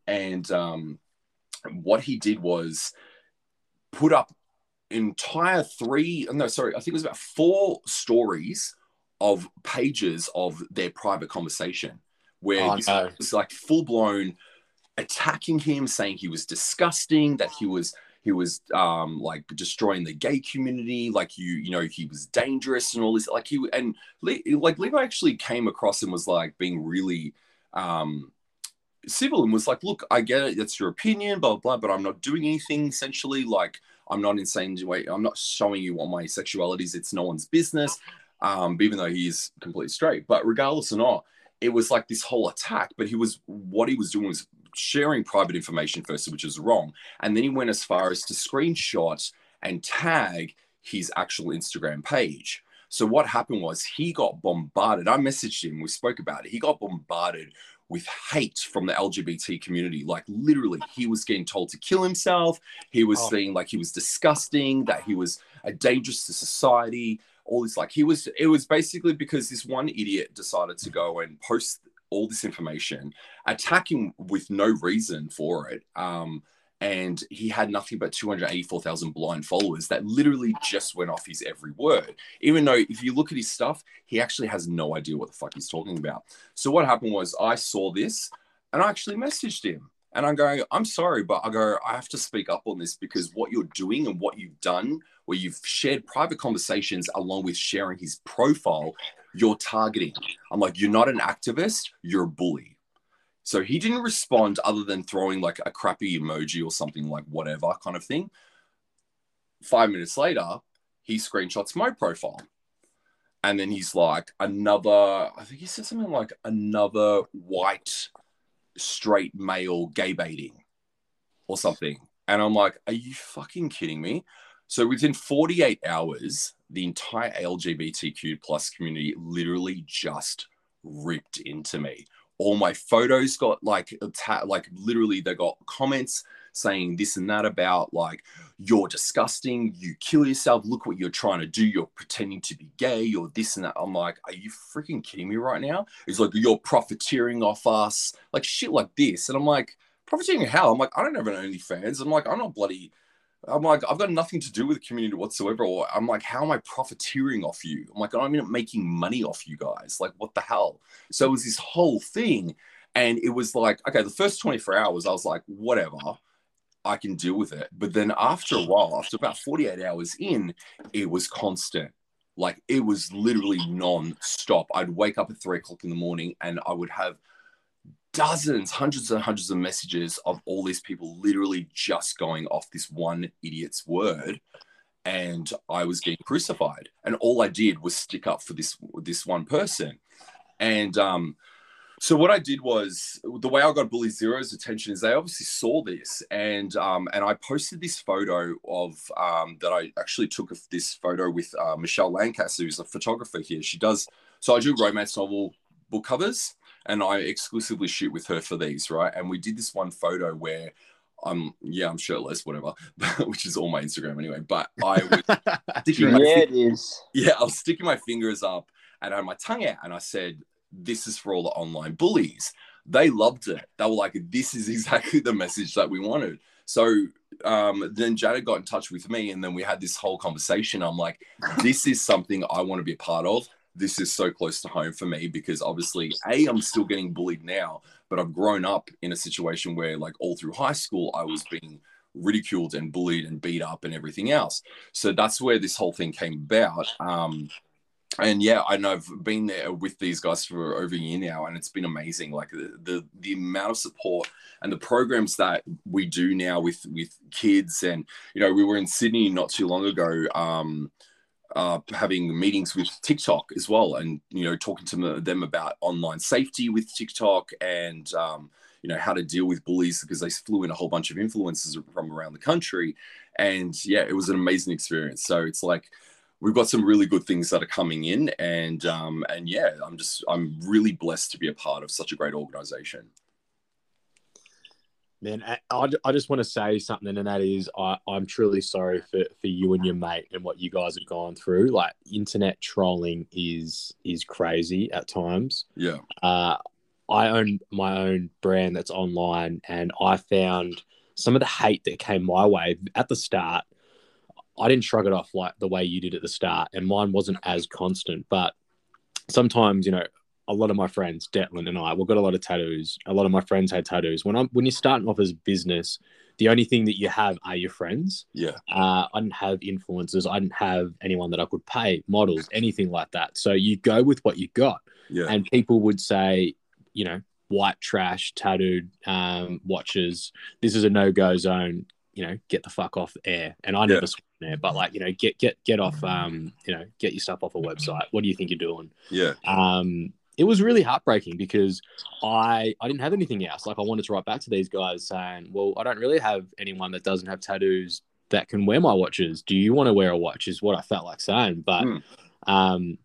And... um what he did was put up entire three, no, sorry, I think it was about four stories of pages of their private conversation where oh, no. it was like full blown attacking him, saying he was disgusting, that he was, he was um, like destroying the gay community. Like you, you know, he was dangerous and all this, like he, and Le- like Levi actually came across and was like being really, um, civil and was like, look, I get it, that's your opinion, blah, blah, but I'm not doing anything essentially. Like, I'm not insane. Wait, I'm not showing you what my sexuality is. It's no one's business, um, even though he's completely straight. But regardless or not, it was like this whole attack. But he was, what he was doing was sharing private information first, which is wrong. And then he went as far as to screenshot and tag his actual Instagram page. So what happened was he got bombarded. I messaged him, we spoke about it. He got bombarded with hate from the L G B T community. Like, literally, he was getting told to kill himself. He was oh. saying, like, he was disgusting, that he was a dangerous to society, all this. Like, he was, it was basically because this one idiot decided to go and post all this information, attacking with no reason for it. Um, and he had nothing but two hundred eighty-four thousand blind followers that literally just went off his every word. Even though if you look at his stuff, he actually has no idea what the fuck he's talking about. So what happened was I saw this and I actually messaged him. And I'm going, I'm sorry, but I go, I have to speak up on this because what you're doing and what you've done, where you've shared private conversations along with sharing his profile, you're targeting. I'm like, you're not an activist, you're a bully. So he didn't respond other than throwing like a crappy emoji or something like whatever kind of thing. Five minutes later, he screenshots my profile. And then he's like another, I think he said something like another white straight male gay baiting or something. And I'm like, are you fucking kidding me? So within forty-eight hours, the entire L G B T Q plus community literally just ripped into me. All my photos got like, like literally they got comments saying this and that about like, you're disgusting, you kill yourself, look what you're trying to do, you're pretending to be gay, you're this and that. I'm like, are you freaking kidding me right now? It's like, you're profiteering off us, like shit like this. And I'm like, profiteering how? I'm like, I don't have an OnlyFans. I'm like, I'm not bloody, I'm like, I've got nothing to do with the community whatsoever. Or I'm like, how am I profiteering off you? I'm like, I'm not making money off you guys. Like, what the hell? So it was this whole thing. And it was like, okay, the first twenty-four hours, I was like, whatever, I can deal with it. But then after a while, after about forty-eight hours in, it was constant. Like it was literally non-stop. I'd wake up at three o'clock in the morning and I would have dozens, hundreds and hundreds of messages of all these people literally just going off this one idiot's word. And I was getting crucified. And all I did was stick up for this, this one person. And, um, so what I did was, the way I got Bully Zero's attention is they obviously saw this, and um, and I posted this photo of, um, that I actually took of this photo with uh, Michelle Lancaster, who's a photographer here. She does, so I do romance novel book covers, and I exclusively shoot with her for these, right? And we did this one photo where I'm, yeah, I'm shirtless, whatever, which is all my Instagram anyway, but I was sticking, yeah, my it is. Yeah, I was sticking my fingers up, and I had my tongue out, and I said, this is for all the online bullies. They loved it. They were like, this is exactly the message that we wanted. So um, then Janet got in touch with me and then we had this whole conversation. I'm like, this is something I want to be a part of. This is so close to home for me because obviously, A, I'm still getting bullied now, but I've grown up in a situation where like all through high school, I was being ridiculed and bullied and beat up and everything else. So that's where this whole thing came about. Um, And yeah, I know I've been there with these guys for over a year now, and it's been amazing. Like the, the the amount of support and the programs that we do now with with kids, and you know, we were in Sydney not too long ago, um, uh, having meetings with TikTok as well, and you know, talking to them about online safety with TikTok and um, you know, how to deal with bullies because they flew in a whole bunch of influencers from around the country, and yeah, it was an amazing experience. So it's like, we've got some really good things that are coming in, and um, and yeah, I'm just I'm really blessed to be a part of such a great organization. Man, I, I just want to say something, and that is I, I'm truly sorry for, for you and your mate and what you guys have gone through. Like internet trolling is is crazy at times. Yeah. Uh, I own my own brand that's online, and I found some of the hate that came my way at the start. I didn't shrug it off like the way you did at the start, and mine wasn't as constant, but sometimes, you know, a lot of my friends, Detlin and I, we've got a lot of tattoos. A lot of my friends had tattoos. When I'm, when you're starting off as business, the only thing that you have are your friends. Yeah. Uh, I didn't have influencers. I didn't have anyone that I could pay, models, anything like that. So you go with what you got. Yeah. And people would say, you know, white trash, tattooed um, watches. This is a no-go zone. You know, get the fuck off air. And I yeah. never swore there, but like, you know, get, get, get off, um, you know, get your stuff off a website. What do you think you're doing? Yeah. Um, it was really heartbreaking because I, I didn't have anything else. Like I wanted to write back to these guys saying, well, I don't really have anyone that doesn't have tattoos that can wear my watches. Do you want to wear a watch is what I felt like saying. But, mm. um,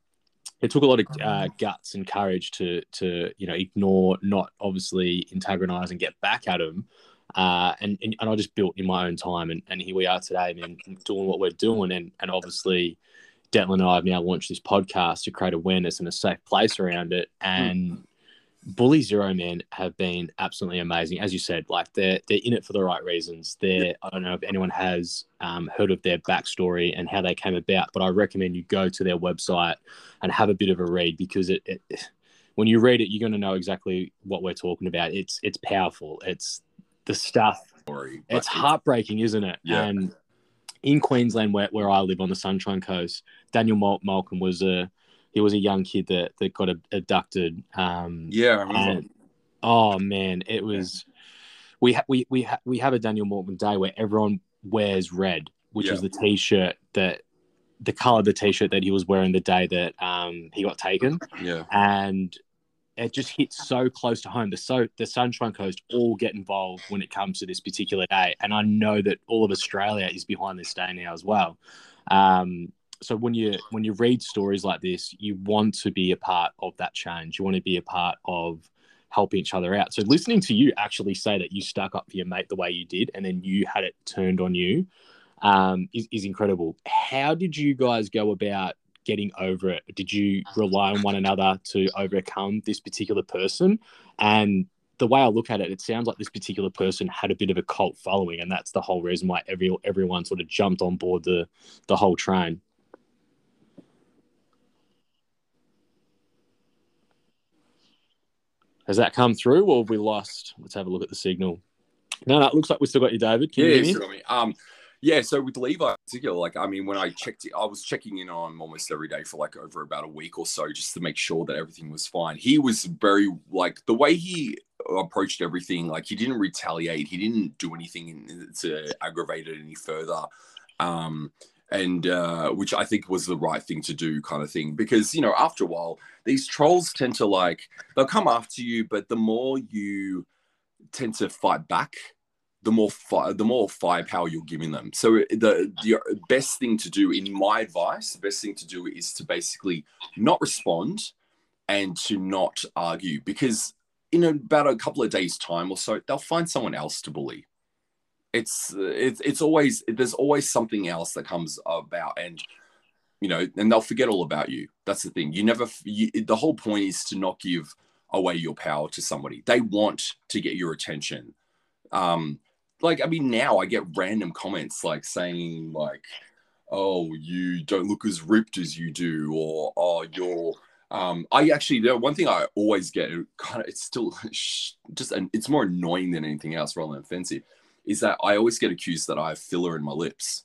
it took a lot of uh, guts and courage to, to, you know, ignore, not obviously antagonize and get back at them. Uh, and, and and I just built in my own time, and, and here we are today, man, doing what we're doing, and and obviously, Detlin and I have now launched this podcast to create awareness and a safe place around it, and mm. Bully Zero, man, have been absolutely amazing. As you said, like they're they're in it for the right reasons. They're I don't know if anyone has um, heard of their backstory and how they came about, but I recommend you go to their website and have a bit of a read, because it, it when you read it, you're going to know exactly what we're talking about. It's it's powerful. It's the stuff. It's heartbreaking, isn't it? Yeah. And in Queensland, where where I live on the Sunshine Coast, Daniel Mal- Malcolm was a He was a young kid that, that got abducted. Um, yeah, I remember. And, oh man, it was. Yeah. We ha- we we ha- we have a Daniel Morgan Day where everyone wears red, which yeah. is the t-shirt that the color of the t-shirt that he was wearing the day that um he got taken. Yeah, and it just hits so close to home. The so the Sunshine Coast all get involved when it comes to this particular day, and I know that all of Australia is behind this day now as well. Um, So when you when you read stories like this, you want to be a part of that change. You want to be a part of helping each other out. So listening to you actually say that you stuck up for your mate the way you did, and then you had it turned on you, um, is, is incredible. How did you guys go about getting over it? Did you rely on one another to overcome this particular person? And the way I look at it, it sounds like this particular person had a bit of a cult following, and that's the whole reason why every everyone sort of jumped on board the the whole train. Has that come through, or have we lost? Let's have a look at the signal. No, no, it looks like we've still got you, David. Can yeah, you hear me? Still got me. Um, yeah, so with Levi in particular, like, I mean, when I checked it, I was checking in on him almost every day for, like, over about a week or so just to make sure that everything was fine. He was very, like, the way he approached everything, like, he didn't retaliate. He didn't do anything to aggravate it any further, um, and uh, which I think was the right thing to do kind of thing. Because, you know, after a while, these trolls tend to, like, they'll come after you, but the more you tend to fight back, the more fi- the more firepower you're giving them. So the, the best thing to do, in my advice, the best thing to do is to basically not respond and to not argue, because in about a couple of days' time or so, they'll find someone else to bully. It's, it's, it's always, there's always something else that comes about, and, you know, and they'll forget all about you. That's the thing. You never, you, the whole point is to not give away your power to somebody. They want to get your attention. Um, like, I mean, now I get random comments like saying like, oh, you don't look as ripped as you do, or, oh, you're, um, I actually, the one thing I always get, kind of, it's still just, an, it's more annoying than anything else rather than offensive, is that I always get accused that I have filler in my lips.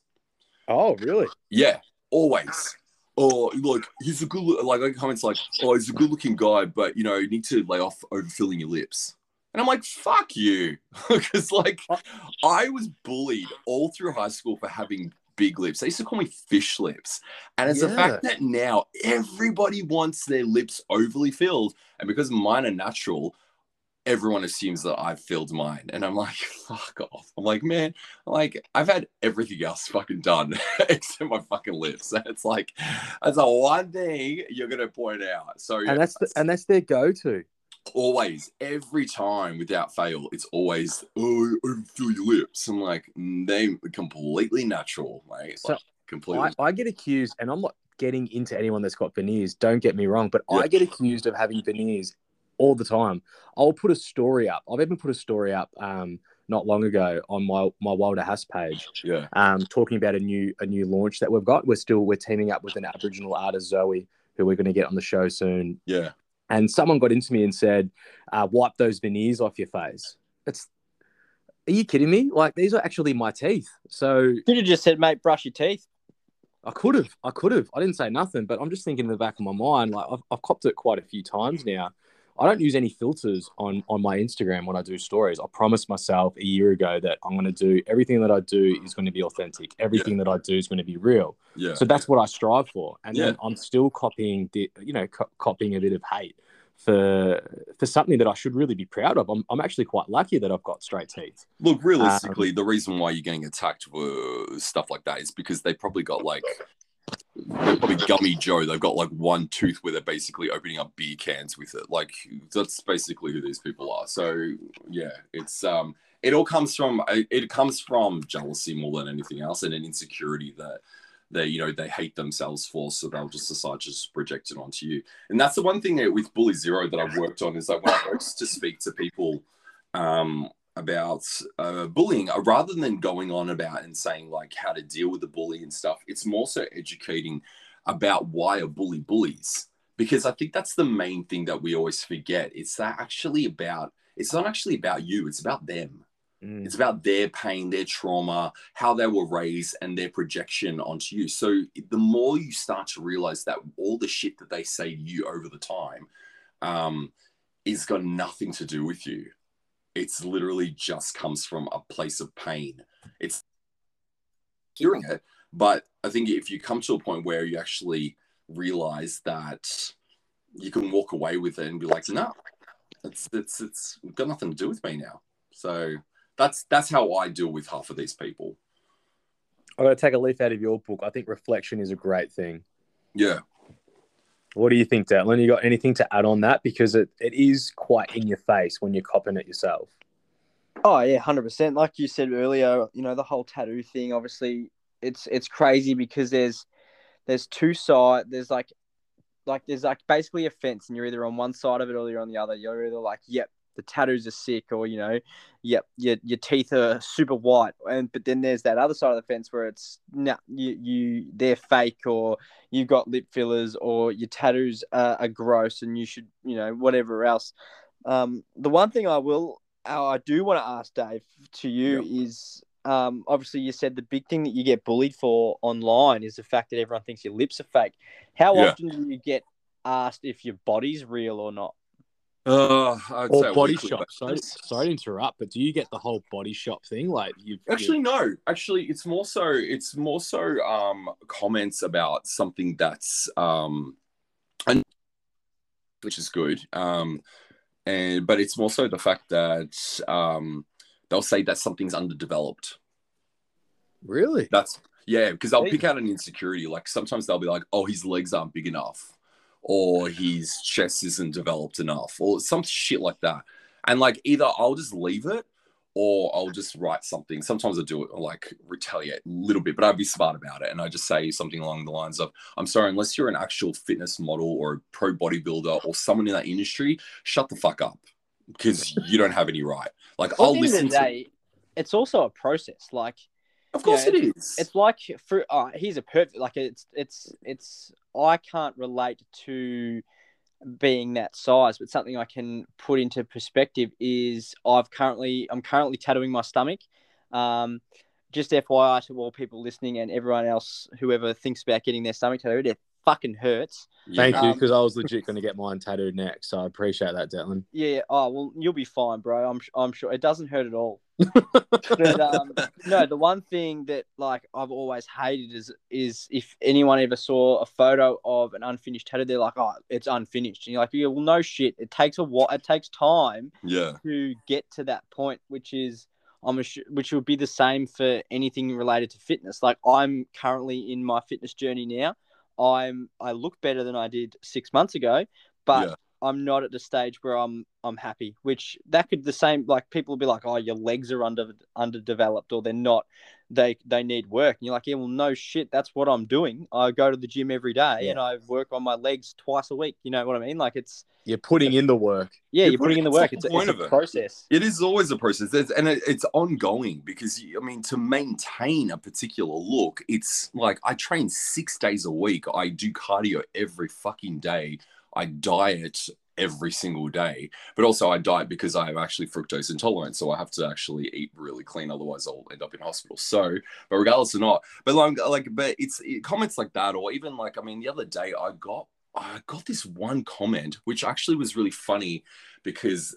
Oh, really? Yeah, always. Or, like, he's a good, like, I comments like, oh, he's a good-looking guy, but, you know, you need to lay off overfilling your lips. And I'm like, fuck you. Because, like, I was bullied all through high school for having big lips. They used to call me fish lips. And it's yeah. the fact that now everybody wants their lips overly filled, and because mine are natural, everyone assumes that I've filled mine. And I'm like, fuck off. I'm like, man, like, I've had everything else fucking done except my fucking lips. And it's like, that's the one thing you're going to point out. So, and yeah, that's, the, that's and that's their go-to. Always, every time, without fail, it's always, oh, overfill your lips. I'm like, they're completely natural, mate. So like, completely. I, I get accused, and I'm not getting into anyone that's got veneers, don't get me wrong, but yeah. I get accused of having veneers all the time. I'll put a story up. I've even put a story up um, not long ago on my my Wilder Haus page. Yeah. Um, talking about a new a new launch that we've got. We're still we're teaming up with an Aboriginal artist, Zoe, who we're going to get on the show soon. Yeah. And someone got into me and said, uh, "Wipe those veneers off your face." It's are you kidding me? Like, these are actually my teeth. So could have just said, "Mate, brush your teeth." I could have. I could have. I didn't say nothing, but I'm just thinking in the back of my mind, like I've, I've copped it quite a few times now. I don't use any filters on, on my Instagram when I do stories. I promised myself a year ago that I'm going to do everything that I do is going to be authentic. Everything yeah. that I do is going to be real. Yeah. So that's what I strive for. And yeah. then I'm still copying, the, you know, co- copying a bit of hate for for something that I should really be proud of. I'm I'm actually quite lucky that I've got straight teeth. Look, realistically, um, the reason why you're getting attacked for stuff like that is because they probably got like... they're probably Gummy Joe. They've got like one tooth where they're basically opening up beer cans with it. Like, that's basically who these people are. So yeah, it's um, it all comes from it comes from jealousy more than anything else, and an insecurity that they, you know, they hate themselves for, so they'll just decide to just project it onto you. And that's the one thing that, with Bully Zero, that I've worked on, is that when I go to speak to people um, about uh, bullying, rather than going on about and saying like how to deal with the bully and stuff, it's more so educating about why a bully bullies. Because I think that's the main thing that we always forget. It's that actually about, it's not actually about you, it's about them. Mm. It's about their pain, their trauma, how they were raised, and their projection onto you. So the more you start to realize that all the shit that they say to you over the time um, is got nothing to do with you. It's literally just comes from a place of pain. It's hearing it. But I think if you come to a point where you actually realize that you can walk away with it and be like, no, it's, it's, it's got nothing to do with me now. So that's, that's how I deal with half of these people. I'm going to take a leaf out of your book. I think reflection is a great thing. Yeah. What do you think, Detlin? You got anything to add on that? Because it, it is quite in your face when you're copping it yourself. Oh yeah. one hundred percent. Like you said earlier, you know, the whole tattoo thing, obviously it's, it's crazy because there's, There's two sides. There's like, like there's like basically a fence, and you're either on one side of it or you're on the other. You're either like, yep, the tattoos are sick, or you know, yep, your your teeth are super white. And but then there's that other side of the fence where it's no, nah, you you they're fake, or you've got lip fillers, or your tattoos are, are gross, and you should, you know, whatever else. Um, the one thing I will, I do want to ask Dave to you yep. is. Um, obviously you said the big thing that you get bullied for online is the fact that everyone thinks your lips are fake. How yeah. often do you get asked if your body's real or not? Uh, I'd or say body shop. Sorry, sorry to interrupt, but do you get the whole body shop thing? Like you actually you've... no. Actually, it's more so. It's more so. Um, comments about something that's um, and which is good. Um, and but it's more so the fact that um. They'll say that something's underdeveloped. Really? That's yeah, because they'll pick out an insecurity. Like sometimes they'll be like, oh, his legs aren't big enough, or his chest isn't developed enough, or some shit like that. And like either I'll just leave it or I'll just write something. Sometimes I do it or like retaliate a little bit, but I'd be smart about it. And I just say something along the lines of, I'm sorry, unless you're an actual fitness model or a pro bodybuilder or someone in that industry, shut the fuck up. Because you don't have any right. Like, well, I'll listen the day, to... It's also a process. Like, of course you know, it is. It's, it's like, for, oh, here's a perfect... Like, it's, it's, it's... I can't relate to being that size, but something I can put into perspective is I've currently... I'm currently tattooing my stomach. Um, just F Y I to all people listening and everyone else, whoever thinks about getting their stomach tattooed, it fucking hurts. Thank um, you, because I was legit going to get mine tattooed next, so I appreciate that, Detlin. Yeah. Oh well, you'll be fine, bro. I'm I'm sure it doesn't hurt at all. But um, no, the one thing that like I've always hated is is if anyone ever saw a photo of an unfinished tattoo, they're like, oh, it's unfinished, and you're like, yeah, well, no shit. It takes a while. It takes time. Yeah. To get to that point, which is. I'm a sh- which would be the same for anything related to fitness. Like I'm currently in my fitness journey now. I'm I look better than I did six months ago, but yeah. I'm not at the stage where I'm I'm happy. Which that could the same like people will be like, oh, your legs are under underdeveloped or they're not. They they need work. And you're like, yeah, well, no shit. That's what I'm doing. I go to the gym every day yeah. and I work on my legs twice a week. You know what I mean? Like it's you're putting in the work. Yeah, you're, you're putting, putting in the work. It's, it's a it. process. It is always a process, it's, and it, it's ongoing because I mean to maintain a particular look, it's like I train six days a week. I do cardio every fucking day. I diet every single day, but also I diet because I am actually fructose intolerant. So I have to actually eat really clean. Otherwise I'll end up in hospital. So, but regardless or not, but like, like but it's it, comments like that, or even like, I mean, the other day I got, I got this one comment, which actually was really funny because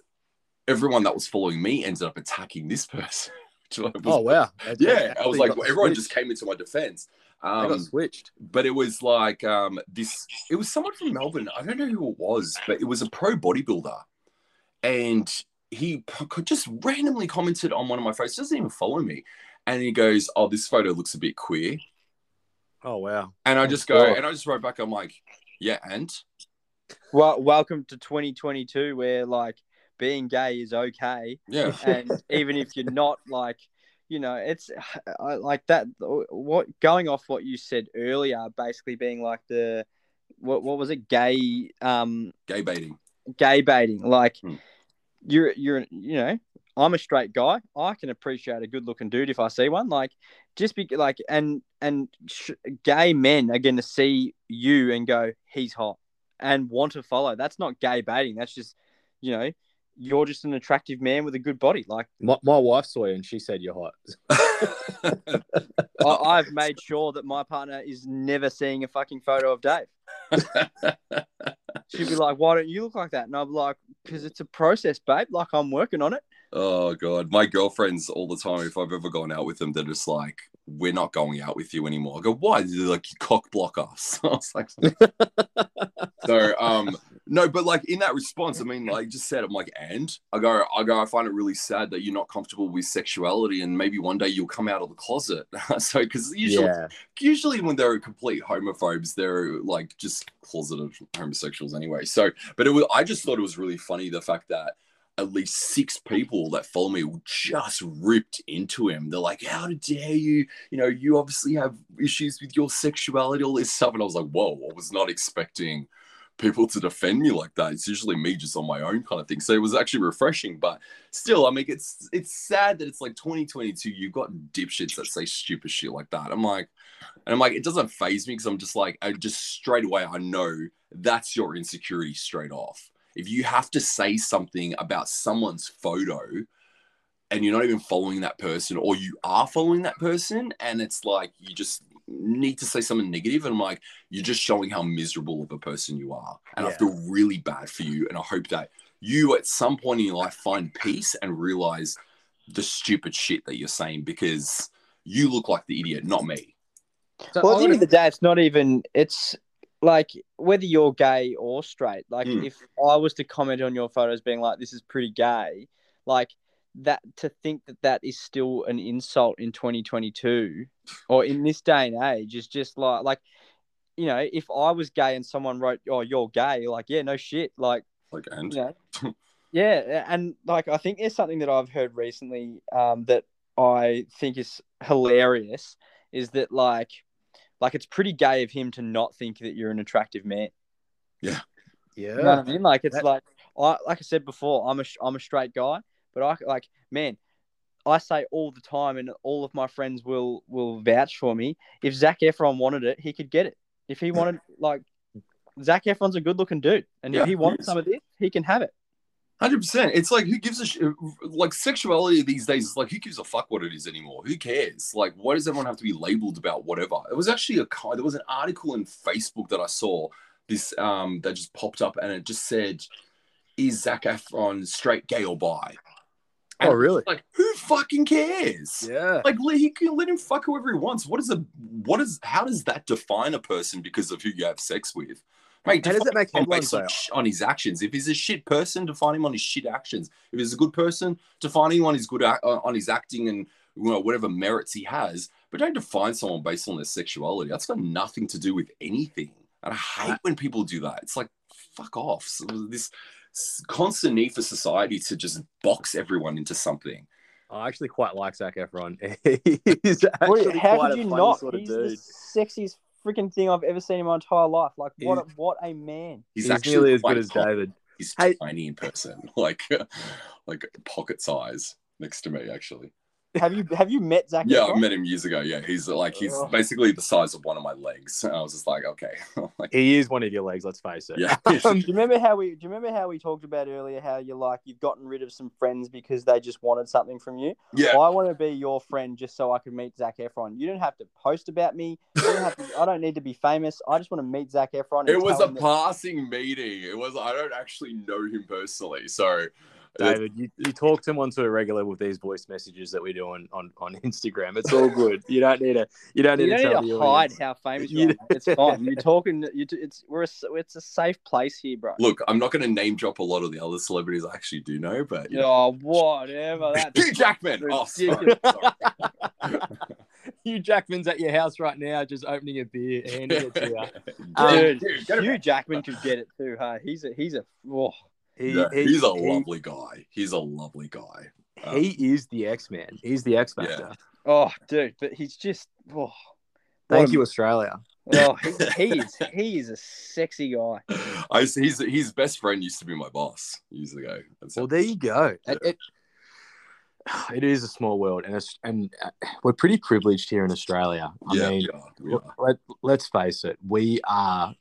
everyone that was following me ended up attacking this person. Was, oh, wow. That's, yeah. I was like, well, everyone just came into my defense. Um, I got switched. But it was like um, this, it was someone from Melbourne. I don't know who it was, but it was a pro bodybuilder. And he just randomly commented on one of my photos, doesn't even follow me. And he goes, oh, this photo looks a bit queer. Oh, wow. And I just go, oh. and I just wrote back, I'm like, yeah, and? Well, welcome to twenty twenty-two where like being gay is okay. Yeah. And even if you're not like, you know, it's I, like that. What going off what you said earlier, basically being like the what what was it? Gay um gay baiting. Gay baiting. Like mm. you're you're you know. I'm a straight guy. I can appreciate a good-looking dude if I see one. Like, just be like, and and sh- gay men are going to see you and go, he's hot, and want to follow. That's not gay baiting. That's just, you know, you're just an attractive man with a good body. Like my, my wife saw you and she said you're hot. I, I've made sure that my partner is never seeing a fucking photo of Dave. She'd be like, why don't you look like that? And I'm like, because it's a process, babe. Like, I'm working on it. Oh, God. My girlfriends all the time, if I've ever gone out with them, they're just like, we're not going out with you anymore. I go, why? They're like, you cock block us. I was like... so, um, no, but like in that response, I mean, like just said, I'm like, and? I go, I go, I find it really sad that you're not comfortable with sexuality and maybe one day you'll come out of the closet. So, because usually, yeah. usually when they're complete homophobes, they're like just closeted homosexuals anyway. So, but it was, I just thought it was really funny, the fact that at least six people that follow me just ripped into him. They're like, how dare you? You know, you obviously have issues with your sexuality, all this stuff. And I was like, whoa, I was not expecting people to defend me like that. It's usually me just on my own kind of thing. So it was actually refreshing. But still, I mean, it's it's sad that it's like twenty twenty-two. You've got dipshits that say stupid shit like that. I'm like, and I'm like, it doesn't faze me because I'm just like, I just straight away, I know that's your insecurity straight off. If you have to say something about someone's photo and you're not even following that person, or you are following that person and it's like you just need to say something negative, and like you're just showing how miserable of a person you are. And yeah. I feel really bad for you. And I hope that you at some point in your life find peace and realize the stupid shit that you're saying, because you look like the idiot, not me. So well, at the end of the day, it's not even – it's – like, whether you're gay or straight, like, mm. if I was to comment on your photos being like, this is pretty gay, like, that, to think that that is still an insult in twenty twenty-two or in this day and age is just like, like, you know, if I was gay and someone wrote, oh, you're gay, you're like, yeah, no shit. Like, like and you know, yeah. And, like, I think there's something that I've heard recently um, that I think is hilarious is that, like, Like, it's pretty gay of him to not think that you're an attractive man. Yeah. Yeah. You know what I mean? Like, it's that... like, I, like I said before, I'm a, I'm a straight guy, but I like, man, I say all the time, and all of my friends will, will vouch for me. If Zac Efron wanted it, he could get it. If he wanted, like, Zac Efron's a good looking dude. And yeah, if he wants yes. some of this, he can have it. one hundred percent. It's like, who gives a sh- like sexuality these days is like, who gives a fuck what it is anymore? Who cares? Like, why does everyone have to be labeled about whatever? It was actually a kind, there was an article in Facebook that I saw this, um, that just popped up, and it just said, is Zac Efron straight, gay, or bi? And oh, really? Like, who fucking cares? Yeah. Like, he can let him fuck whoever he wants. What is a, what is, how does that define a person because of who you have sex with? Mate, how does it make him based on, on his actions? If he's a shit person, define him on his shit actions. If he's a good person, define him on his good act, on his acting and, you know, whatever merits he has. But don't define someone based on their sexuality. That's got nothing to do with anything. And I hate when people do that. It's like, fuck off. So this constant need for society to just box everyone into something. I actually quite like Zac Efron. He's actually Wait, how quite could a you funny not? Sort of he's dude. The sexiest freaking thing I've ever seen in my entire life. Like, what? He's, a, what a man! He's, he's actually nearly as good as pocket. David. He's hey. tiny in person, like, like pocket size next to me. Actually, have you have you met Zac? Yeah, I met him years ago. Yeah, he's like he's oh. basically the size of one of my legs. And I was just like, okay, like, he is one of your legs. Let's face it. Yeah. um, do you remember how we? Do you remember how we talked about earlier? How you're like you've gotten rid of some friends because they just wanted something from you. Yeah. I want to be your friend just so I could meet Zac Efron. You don't have to post about me. Have to, I don't need to be famous. I just want to meet Zac Efron. It was a that... passing meeting. It was. I don't actually know him personally. So, David, you, you talk to him onto a regular with these voice messages that we do on, on, on Instagram. It's all good. You don't need to. You don't need you don't to, tell need to hide audience. How famous you are. It's fine. You're talking. You, it's we're a, it's a safe place here, bro. Look, I'm not going to name drop a lot of the other celebrities I actually do know, but yeah. oh whatever. That's Hugh Jackman. Oh, sorry. sorry. Hugh Jackman's at your house right now, just opening a beer, handing it to you. Um, dude, dude, Hugh Jackman could get it too, huh? He's a he's a. Oh. He, yeah, he, he's a he, lovely guy. He's a lovely guy. Um, he is the X-Man. He's the X-Factor. Yeah. Oh, dude, but he's just... Oh, Thank you, a... Australia. Oh, he, he is he is a sexy guy. I he's his best friend used to be my boss years ago. That's well, it. There you go. Yeah. It, it, it is a small world, and it's, and we're pretty privileged here in Australia. I yeah, mean, we are, we are. Let, let's face it, we are...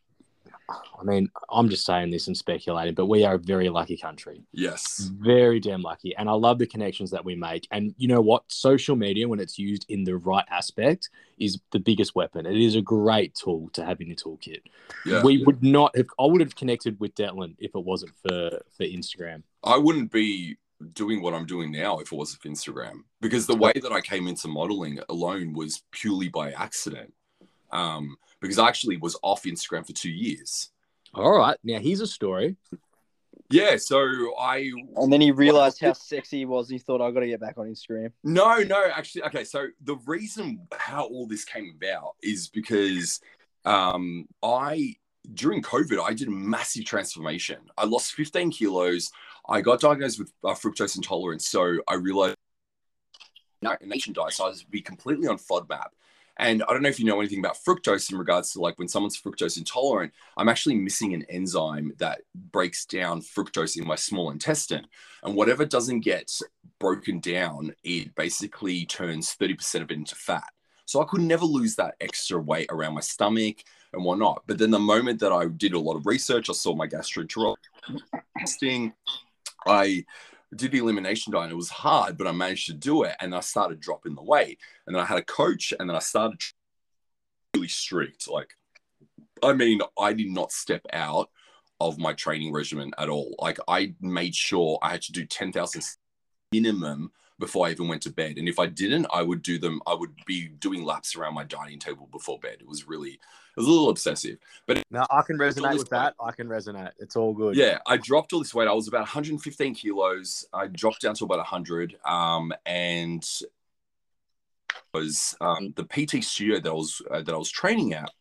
I mean, I'm just saying this and speculating, but we are a very lucky country. Yes. Very damn lucky. And I love the connections that we make. And you know what? Social media, when it's used in the right aspect, is the biggest weapon. It is a great tool to have in your toolkit. Yeah, we yeah. would not have, I would have connected with Detlin if it wasn't for, for Instagram. I wouldn't be doing what I'm doing now if it wasn't for Instagram, because the way that I came into modeling alone was purely by accident. Um, because I actually was off Instagram for two years. All right. Now, here's a story. Yeah, so I... And then he realised how sexy he was and he thought, I've got to get back on Instagram. No, no, actually, okay, so the reason how all this came about is because um, I, during COVID, I did a massive transformation. I lost fifteen kilos. I got diagnosed with uh, fructose intolerance, so I realised no nation diet, so I was be completely on FODMAP. And I don't know if you know anything about fructose in regards to like when someone's fructose intolerant, I'm actually missing an enzyme that breaks down fructose in my small intestine. And whatever doesn't get broken down, it basically turns thirty percent of it into fat. So I could never lose that extra weight around my stomach and whatnot. But then the moment that I did a lot of research, I saw my gastroenterologist testing, I... did the elimination diet. It was hard, but I managed to do it, and I started dropping the weight. And then I had a coach, and then I started really strict. Like, I mean, I did not step out of my training regimen at all. Like, I made sure I had to do ten thousand minimum before I even went to bed. And if I didn't, I would do them. I would be doing laps around my dining table before bed. It was really, it was a little obsessive. But now I can resonate with that. I can resonate. It's all good. Yeah. I dropped all this weight. I was about one hundred fifteen kilos. I dropped down to about one hundred. Um, and was um, the P T studio that I was, uh, that I was training at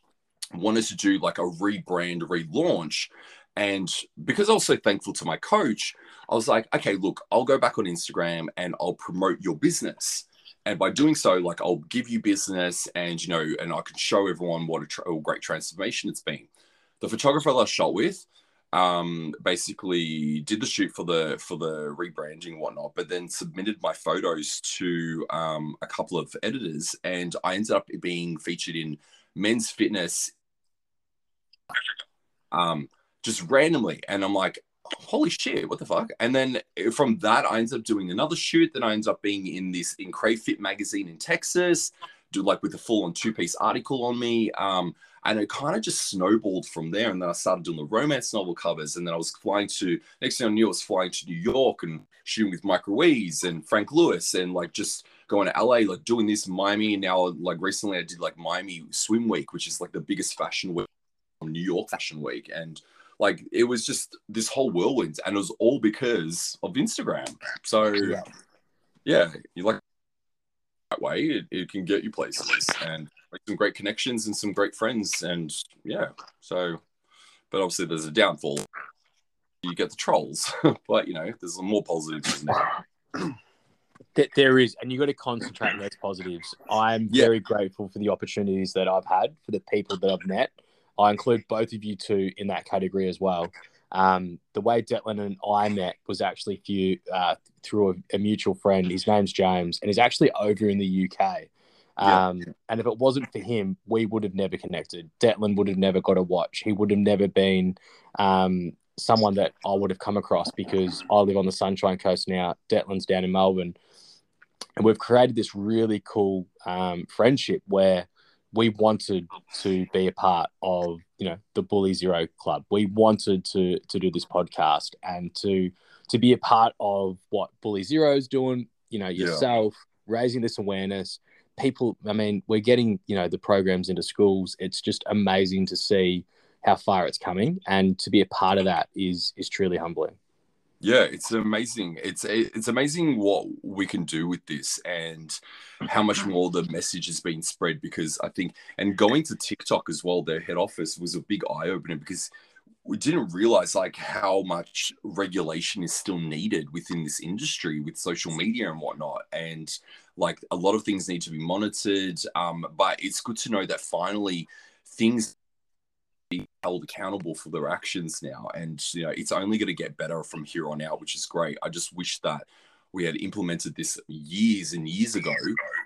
wanted to do like a rebrand, relaunch. And because I was so thankful to my coach, I was like, okay, look, I'll go back on Instagram and I'll promote your business. And by doing so, like, I'll give you business and, you know, and I can show everyone what a, tra- a great transformation it's been. The photographer that I shot with um, basically did the shoot for the, for the rebranding and whatnot, but then submitted my photos to um, a couple of editors, and I ended up being featured in Men's Fitness. Um, just randomly. And I'm like, holy shit, what the fuck? And then from that, I ended up doing another shoot. Then I ended up being in this in Crave Fit magazine in Texas, do like with a full on two piece article on me. Um, and it kind of just snowballed from there. And then I started doing the romance novel covers. And then I was flying to, next thing I knew, I was flying to New York and shooting with Mike Ruiz and Frank Lewis and like just going to L A, like doing this Miami. And now, like recently, I did like Miami Swim Week, which is like the biggest fashion week, New York Fashion Week. And like, it was just this whole whirlwind, and it was all because of Instagram. So, yeah, yeah you like that way, it, it can get you places and make some great connections and some great friends. And yeah, so, but obviously, there's a downfall. You get the trolls, but you know, there's more positives. There is, and you got to concentrate on those positives. I'm yeah. very grateful for the opportunities that I've had, for the people that I've met. I include both of you two in that category as well. Um, the way Detlin and I met was actually through, uh, through a, a mutual friend. His name's James, and he's actually over in the U K. Um, yeah. And if it wasn't for him, we would have never connected. Detlin would have never got a watch. He would have never been um, someone that I would have come across, because I live on the Sunshine Coast now. Detlin's down in Melbourne. And we've created this really cool um, friendship where we wanted to be a part of, you know, the Bully Zero Club. We wanted to to do this podcast and to to be a part of what Bully Zero is doing, you know, yourself, yeah. raising this awareness. People, I mean, we're getting, you know, the programs into schools. It's just amazing to see how far it's coming. And to be a part of that is is truly humbling. Yeah, it's amazing. It's it's amazing what we can do with this and how much more the message has been spread, because I think, and going to TikTok as well, their head office was a big eye-opener, because we didn't realize like how much regulation is still needed within this industry with social media and whatnot. And like a lot of things need to be monitored. Um, but it's good to know that finally things be held accountable for their actions now. And, you know, it's only going to get better from here on out, which is great. I just wish that we had implemented this years and years ago.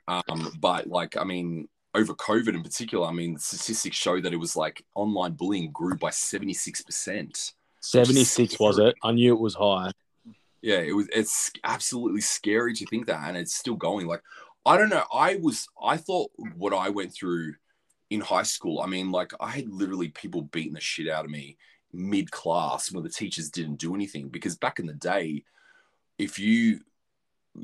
Um, but like, I mean, over COVID in particular, I mean, statistics show that it was like online bullying grew by seventy-six percent. seventy-six was it? I knew it was high. Yeah, it was. It's absolutely scary to think that. And it's still going. Like, I don't know. I was, I thought what I went through in high school, I mean, like I had literally people beating the shit out of me mid-class when the teachers didn't do anything. Because back in the day, if you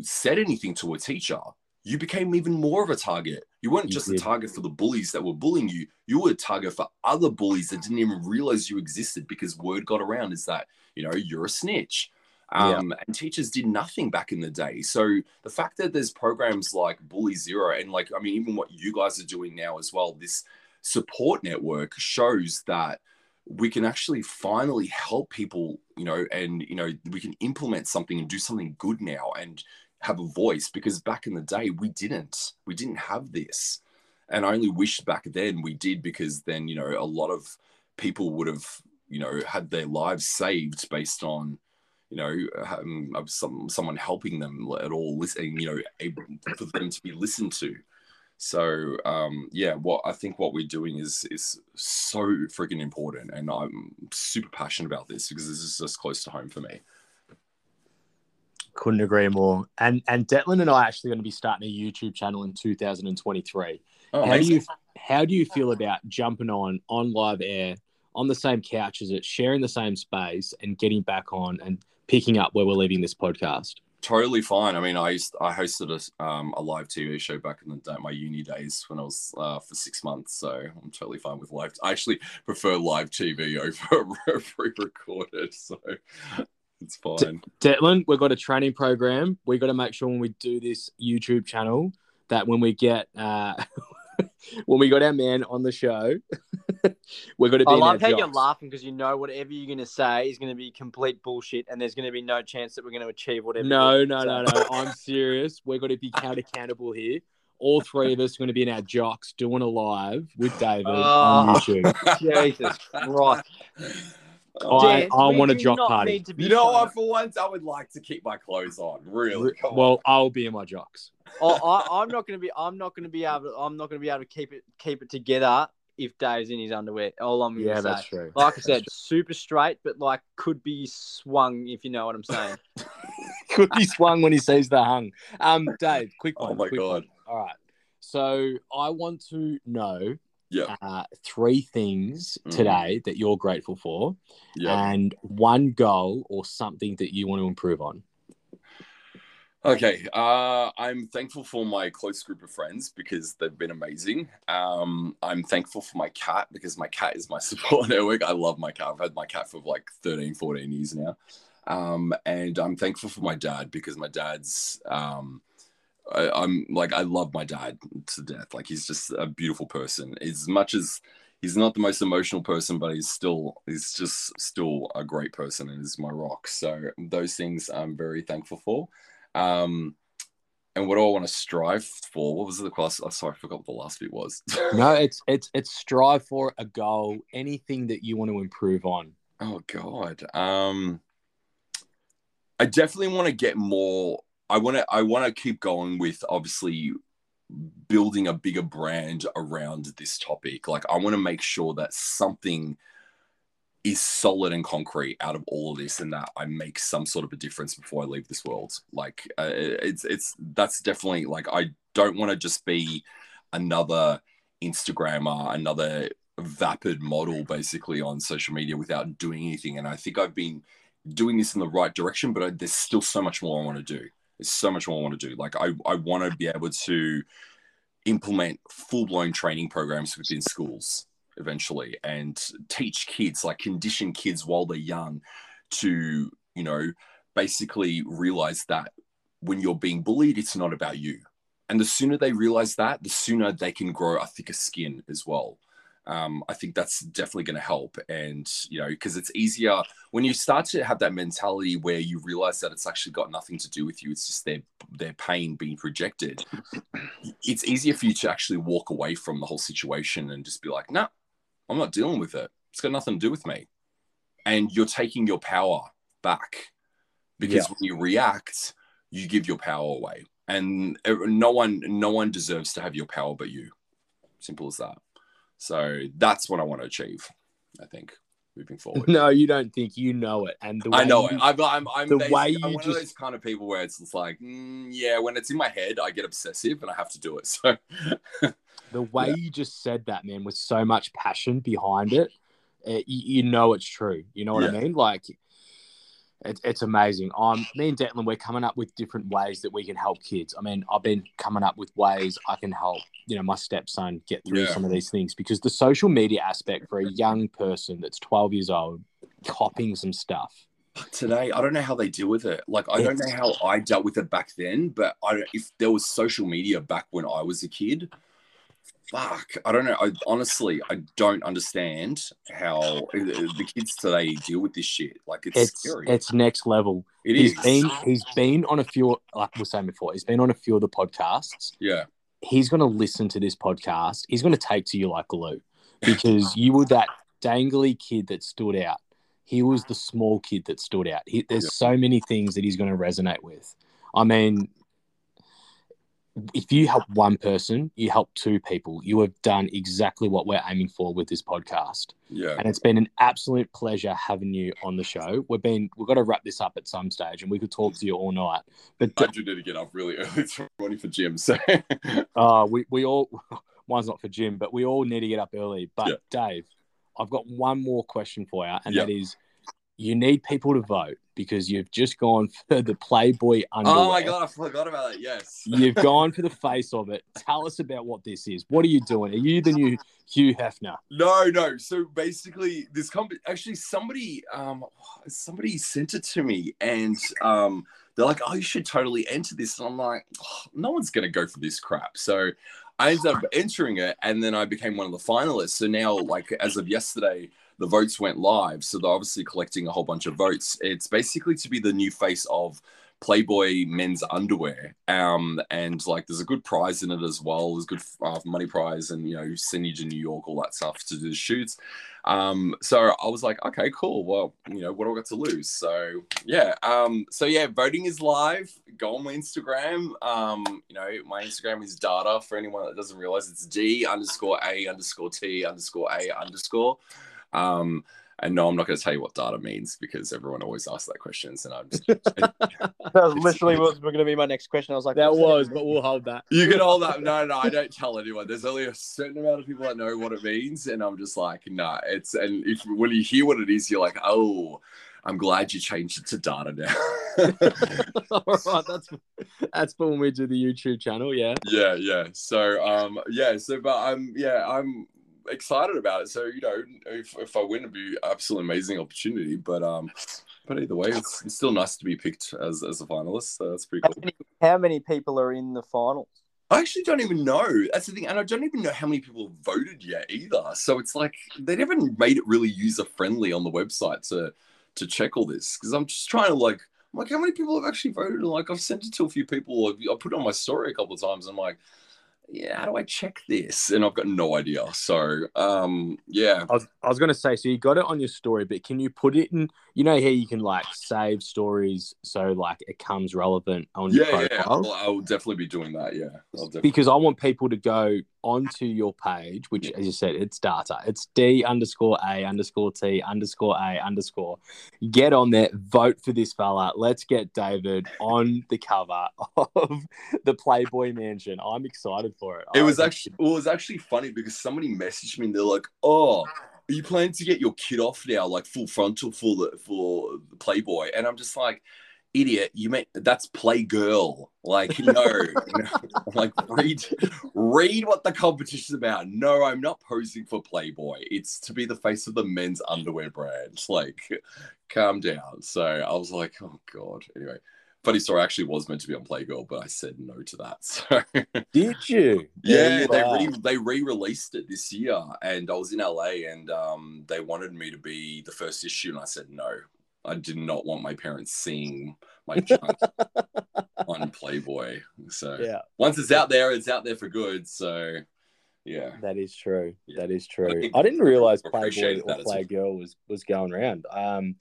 said anything to a teacher, you became even more of a target. You weren't just a target for the bullies that were bullying you. You were a target for other bullies that didn't even realize you existed because word got around is that, you know, you're a snitch. Um, yeah. And teachers did nothing back in the day. So the fact that there's programs like Bully Zero and like, I mean, even what you guys are doing now as well, this support network shows that we can actually finally help people, you know, and, you know, we can implement something and do something good now and have a voice, because back in the day we didn't, we didn't have this. And I only wish back then we did, because then, you know, a lot of people would have, you know, had their lives saved based on, you know, um, some, someone helping them at all, listening, you know, able for them to be listened to. So, um, yeah, what I think what we're doing is is so freaking important. And I'm super passionate about this because this is just close to home for me. Couldn't agree more. And and Detlin and I are actually going to be starting a YouTube channel in two thousand twenty-three. Oh, how, do you, how do you feel about jumping on, on live air, on the same couch as it, sharing the same space and getting back on and picking up where we're leaving this podcast? Totally fine. I mean, I used I hosted a um, a live T V show back in the day, my uni days when I was uh, for six months. So I'm totally fine with live. I actually prefer live T V over pre-recorded, so it's fine. De- Detlin, we've got a training program. We've got to make sure when we do this YouTube channel that when we get uh, when we got our man on the show, we're going to be. I love how jobs. You're laughing because you know whatever you're going to say is going to be complete bullshit, and there's going to be no chance that we're going to achieve whatever. No, no, no, no. I'm serious. We're going to be held accountable here. All three of us are going to be in our jocks doing a live with David oh, on YouTube. Jesus Christ! I, I want a jock party. You know what? For once, I would like to keep my clothes on. Really? Come well, on. I'll be in my jocks. Oh, I, I'm not going to be. I'm not going to be able. I'm not going to be able to keep it. Keep it together. If Dave's in his underwear, all I'm gonna yeah, say. That's true. Like I said, super straight, but like could be swung if you know what I'm saying. Could be swung when he sees the hung. Um, Dave, quick one. Oh my god! One. All right, so I want to know, yeah, uh, three things mm. today that you're grateful for, yeah, and one goal or something that you want to improve on. Okay, uh, I'm thankful for my close group of friends because they've been amazing. Um, I'm thankful for my cat because my cat is my support network. I love my cat. I've had my cat for like thirteen, fourteen years now. Um, and I'm thankful for my dad because my dad's, um, I, I'm like, I love my dad to death. Like he's just a beautiful person. As much as he's not the most emotional person, but he's still, he's just still a great person and is my rock. So those things I'm very thankful for. Um, and what do I want to strive for? What was the class? Oh, sorry, I forgot what the last bit was. No, it's it's it's strive for a goal, anything that you want to improve on. Oh God, um, I definitely want to get more. I want to I want to keep going with obviously building a bigger brand around this topic. Like I want to make sure that something is solid and concrete out of all of this, and that I make some sort of a difference before I leave this world. Like uh, it's, it's, that's definitely like, I don't want to just be another Instagrammer, another vapid model basically on social media without doing anything. And I think I've been doing this in the right direction, but I, there's still so much more I want to do. There's so much more I want to do. Like I, I want to be able to implement full blown training programs within schools eventually and teach kids, like condition kids while they're young to, you know, basically realize that when you're being bullied, it's not about you. And the sooner they realize that, the sooner they can grow a thicker skin as well. Um, I think that's definitely going to help. And, you know, because it's easier when you start to have that mentality where you realize that it's actually got nothing to do with you. It's just their, their pain being projected. It's easier for you to actually walk away from the whole situation and just be like, nah, I'm not dealing with it. It's got nothing to do with me. And you're taking your power back, because yeah. when you react, you give your power away. And no one, no one deserves to have your power but you. Simple as that. So that's what I want to achieve, I think, moving forward. No, you don't think, you know it. And the way I know you, it. I'm, I'm, I'm, the way you I'm one just... of those kind of people where it's just like, mm, yeah, when it's in my head, I get obsessive and I have to do it. So the way yeah. you just said that, man, with so much passion behind it, it you, you know it's true. You know what yeah. I mean? Like, It's it's amazing. I'm me and Detlin, we're coming up with different ways that we can help kids. I mean, I've been coming up with ways I can help, you know, my stepson get through yeah. some of these things, because the social media aspect for a young person that's twelve years old, copying some stuff. Today, I don't know how they deal with it. Like, I don't know how I dealt with it back then, but I don't, if there was social media back when I was a kid, fuck, I don't know. I, honestly, I don't understand how the kids today deal with this shit. Like, it's, it's scary. It's next level. It he's is. Been, he's been on a few, like we were saying before, he's been on a few of the podcasts. Yeah. He's going to listen to this podcast. He's going to take to you like glue, because you were that dangly kid that stood out. He was the small kid that stood out. He, there's yeah. so many things that he's going to resonate with. I mean... if you help one person, you help two people. You have done exactly what we're aiming for with this podcast. Yeah. And it's been an absolute pleasure having you on the show. We've been, we've got to wrap this up at some stage, and we could talk to you all night. But I do need to get up really early for running for gym. So, uh, we, we all, mine's not for gym, but we all need to get up early. But yeah. Dave, I've got one more question for you. And yeah. that is, you need people to vote, because you've just gone for the Playboy underwear. Oh, my God, I forgot about that, yes. You've gone for the face of it. Tell us about what this is. What are you doing? Are you the new Hugh Hefner? No, no. So, basically, this company... Actually, somebody um, somebody sent it to me, and um, they're like, oh, you should totally enter this. And I'm like, oh, no one's going to go for this crap. So, I ended up entering it, and then I became one of the finalists. So, now, like, as of yesterday... the votes went live, so they're obviously collecting a whole bunch of votes. It's basically to be the new face of Playboy men's underwear, um, and like there's a good prize in it as well. There's a good uh, money prize, and you know, send you to New York, all that stuff to do the shoots. Um, so I was like, okay, cool. Well, you know, what do I got to lose? So yeah, um, so yeah, voting is live. Go on my Instagram. Um, you know, my Instagram is data for anyone that doesn't realize it's D underscore A underscore T underscore A underscore. Um, and no, I'm not going to tell you what data means, because everyone always asks that question. And I'm just, that was literally was going to be my next question. I was like, that was, but we'll hold that. You can hold that. No, no, I don't tell anyone. There's only a certain amount of people that know what it means. And I'm just like, nah, it's, and if, when you hear what it is, you're like, oh, I'm glad you changed it to data now. All right, that's that's for when we do the YouTube channel. Yeah. Yeah. Yeah. So, um, yeah, so, but I'm, yeah, I'm, excited about it, so you know, if, if I win, it'd be an absolutely amazing opportunity. But um, but either way, it's, it's still nice to be picked as as a finalist. So that's pretty cool. How many, how many people are in the finals? I actually don't even know. That's the thing, and I don't even know how many people voted yet either. So it's like they haven't made it really user friendly on the website to to check all this, because I'm just trying to like, I'm like, how many people have actually voted? And like, I've sent it to a few people. I put it on my story a couple of times. And I'm like, yeah, how do I check this? And I've got no idea. So, um, yeah. I was, I was going to say, so you got it on your story, but can you put it in, you know, here you can like save stories so like it comes relevant on yeah, your profile? Yeah, I'll, I'll definitely be doing that, yeah. I'll definitely... Because I want people to go onto your page, which yeah. as you said, it's data. It's D underscore A underscore T underscore A underscore. Get on there, vote for this fella. Let's get David on the cover of the Playboy Mansion. I'm excited for it. It was actually it was actually funny because somebody messaged me and they're like, oh, are you planning to get your kid off now, like full frontal for the for the Playboy? And I'm just like, idiot, you meant that's Playgirl. Like, no, no. Like read read what the competition's about. No, I'm not posing for Playboy. It's to be the face of the men's underwear brand. Like, calm down. So I was like, oh God. Anyway. Funny story, I actually was meant to be on Playgirl, but I said no to that. So did you? Yeah, yeah, they re, they re-released it this year, and I was in L A, and um, they wanted me to be the first issue, and I said no. I did not want my parents seeing my junk on Playboy. So yeah. Once it's out there, it's out there for good. So yeah, that is true. Yeah. That is true. I, I didn't realize Playboy or Playgirl was was going around. Um,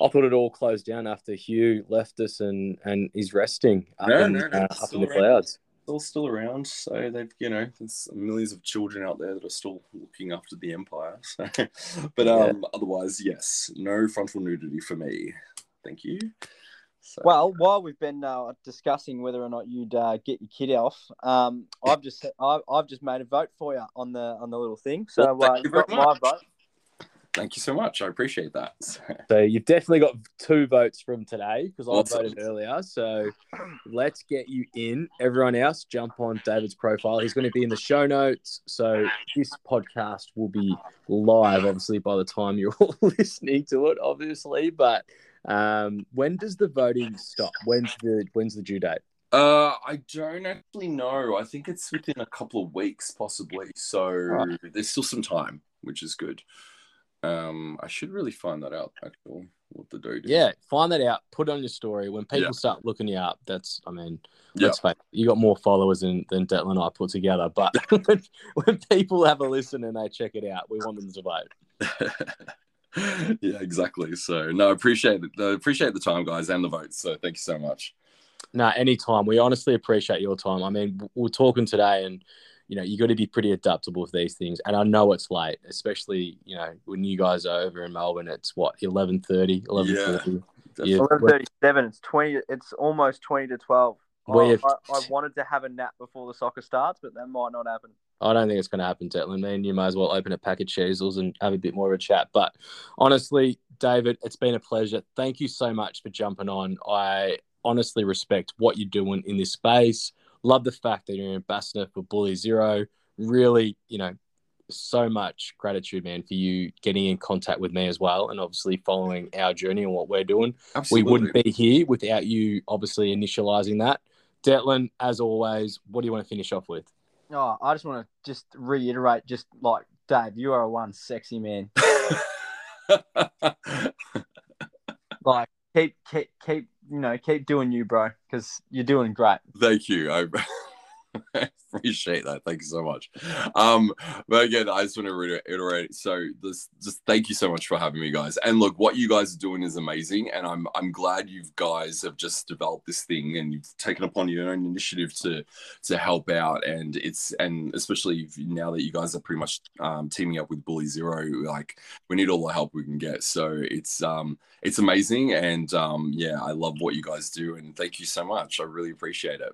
I thought it all closed down after Hugh left us and and is resting up, no, in, no, no, uh, up in the around. Clouds. It's all still around. So they've, you know, there's millions of children out there that are still looking after the empire. So. But um, yeah. Otherwise, yes, no frontal nudity for me. Thank you. So. Well, while we've been uh, discussing whether or not you'd uh, get your kid off, um, I've just I've, I've just made a vote for you on the on the little thing. So well, thank uh, you very much. My vote. Thank you so much. I appreciate that. So, so you've definitely got two votes from today because I awesome. voted earlier. So let's get you in. Everyone else, jump on David's profile. He's going to be in the show notes. So this podcast will be live, obviously, by the time you're all listening to it, obviously. But um, when does the voting stop? When's the when's the due date? Uh, I don't actually know. I think it's within a couple of weeks, possibly. So right. There's still some time, which is good. Um, I should really find that out, actually, what the dude is. Yeah, find that out. Put it on your story. When people yeah. start looking you up, that's, I mean, that's yeah. fake. You got more followers than, than Detlin and I put together. But when, when people have a listen and they check it out, we want them to vote. Yeah, exactly. So, no, I appreciate it. I appreciate the time, guys, and the votes. So, thank you so much. No, anytime. We honestly appreciate your time. I mean, we're talking today and you know, you got to be pretty adaptable with these things. And I know it's late, especially, you know, when you guys are over in Melbourne, it's what, eleven thirty? eleven thirty? Yeah. eleven thirty-seven. It's twenty. It's almost twenty to twelve. Oh, have... I, I wanted to have a nap before the soccer starts, but that might not happen. I don't think it's going to happen, Detlin. Man, you might as well open a pack of cheezels and have a bit more of a chat. But honestly, David, it's been a pleasure. Thank you so much for jumping on. I honestly respect what you're doing in this space. Love the fact that you're an ambassador for Bully Zero. Really, you know, so much gratitude, man, for you getting in contact with me as well and obviously following our journey and what we're doing. Absolutely. We wouldn't be here without you obviously initializing that. Detlin, as always, what do you want to finish off with? Oh, I just want to just reiterate, just like, Dave, you are a one sexy man. Like, keep, keep, keep. You know, keep doing you, bro, because you're doing great. Thank you. I, I appreciate that. Thank you so much. Um, but again, I just want to reiterate. So, this just thank you so much for having me, guys. And look, what you guys are doing is amazing, and I'm I'm glad you guys have just developed this thing and you've taken upon your own initiative to to help out. And it's and especially now that you guys are pretty much um, teaming up with Bully Zero, like we need all the help we can get. So it's um it's amazing, and um yeah, I love what you guys do, and thank you so much. I really appreciate it.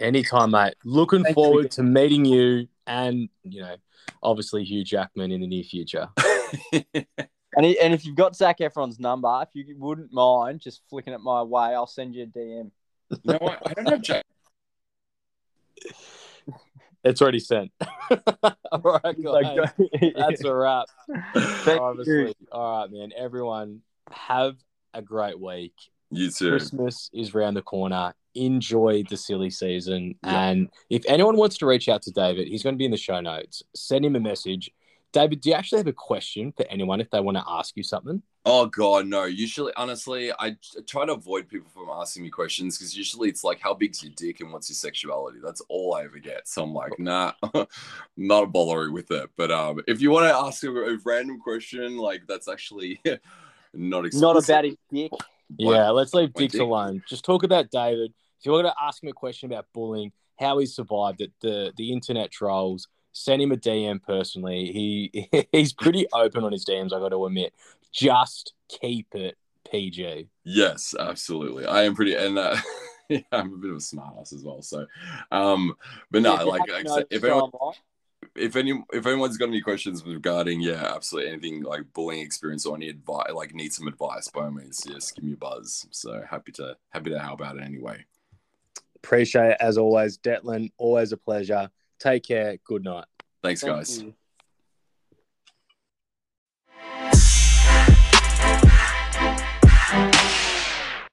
Anytime, mate. Looking Thank forward you. to meeting you and, you know, obviously Hugh Jackman in the near future. And he, and if you've got Zac Efron's number, if you wouldn't mind just flicking it my way, I'll send you a D M. No, I, I don't have Jack. It's already sent. All right, guys. That's a wrap. Obviously. All right, man. Everyone, have a great week. You too. Christmas is round the corner. Enjoy the silly season. Yeah. And if anyone wants to reach out to David, he's going to be in the show notes. Send him a message. David, do you actually have a question for anyone if they want to ask you something? Oh, God, no. Usually, honestly, I try to avoid people from asking me questions because usually it's like, how big's your dick and what's your sexuality? That's all I ever get. So I'm like, nah, not bothering with it. But um, if you want to ask a, a random question, like that's actually not exclusive. Not about his dick. What? Yeah, let's leave dicks alone. Just talk about David. If you're going to ask him a question about bullying, how he survived it, the, the internet trolls, send him a D M personally. He He's pretty open on his D Ms, I got to admit. Just keep it P G. Yes, absolutely. I am pretty... and uh, yeah, I'm a bit of a smart ass as well. So, um, But no, yeah, like, like no, if anyone... If any, if anyone's got any questions regarding, yeah, absolutely anything like bullying experience or any advice, like need some advice, by all means, yes, give me a buzz. So happy to happy to help out in any way. Appreciate it as always, Detlin. Always a pleasure. Take care. Good night. Thanks, Thank guys. You.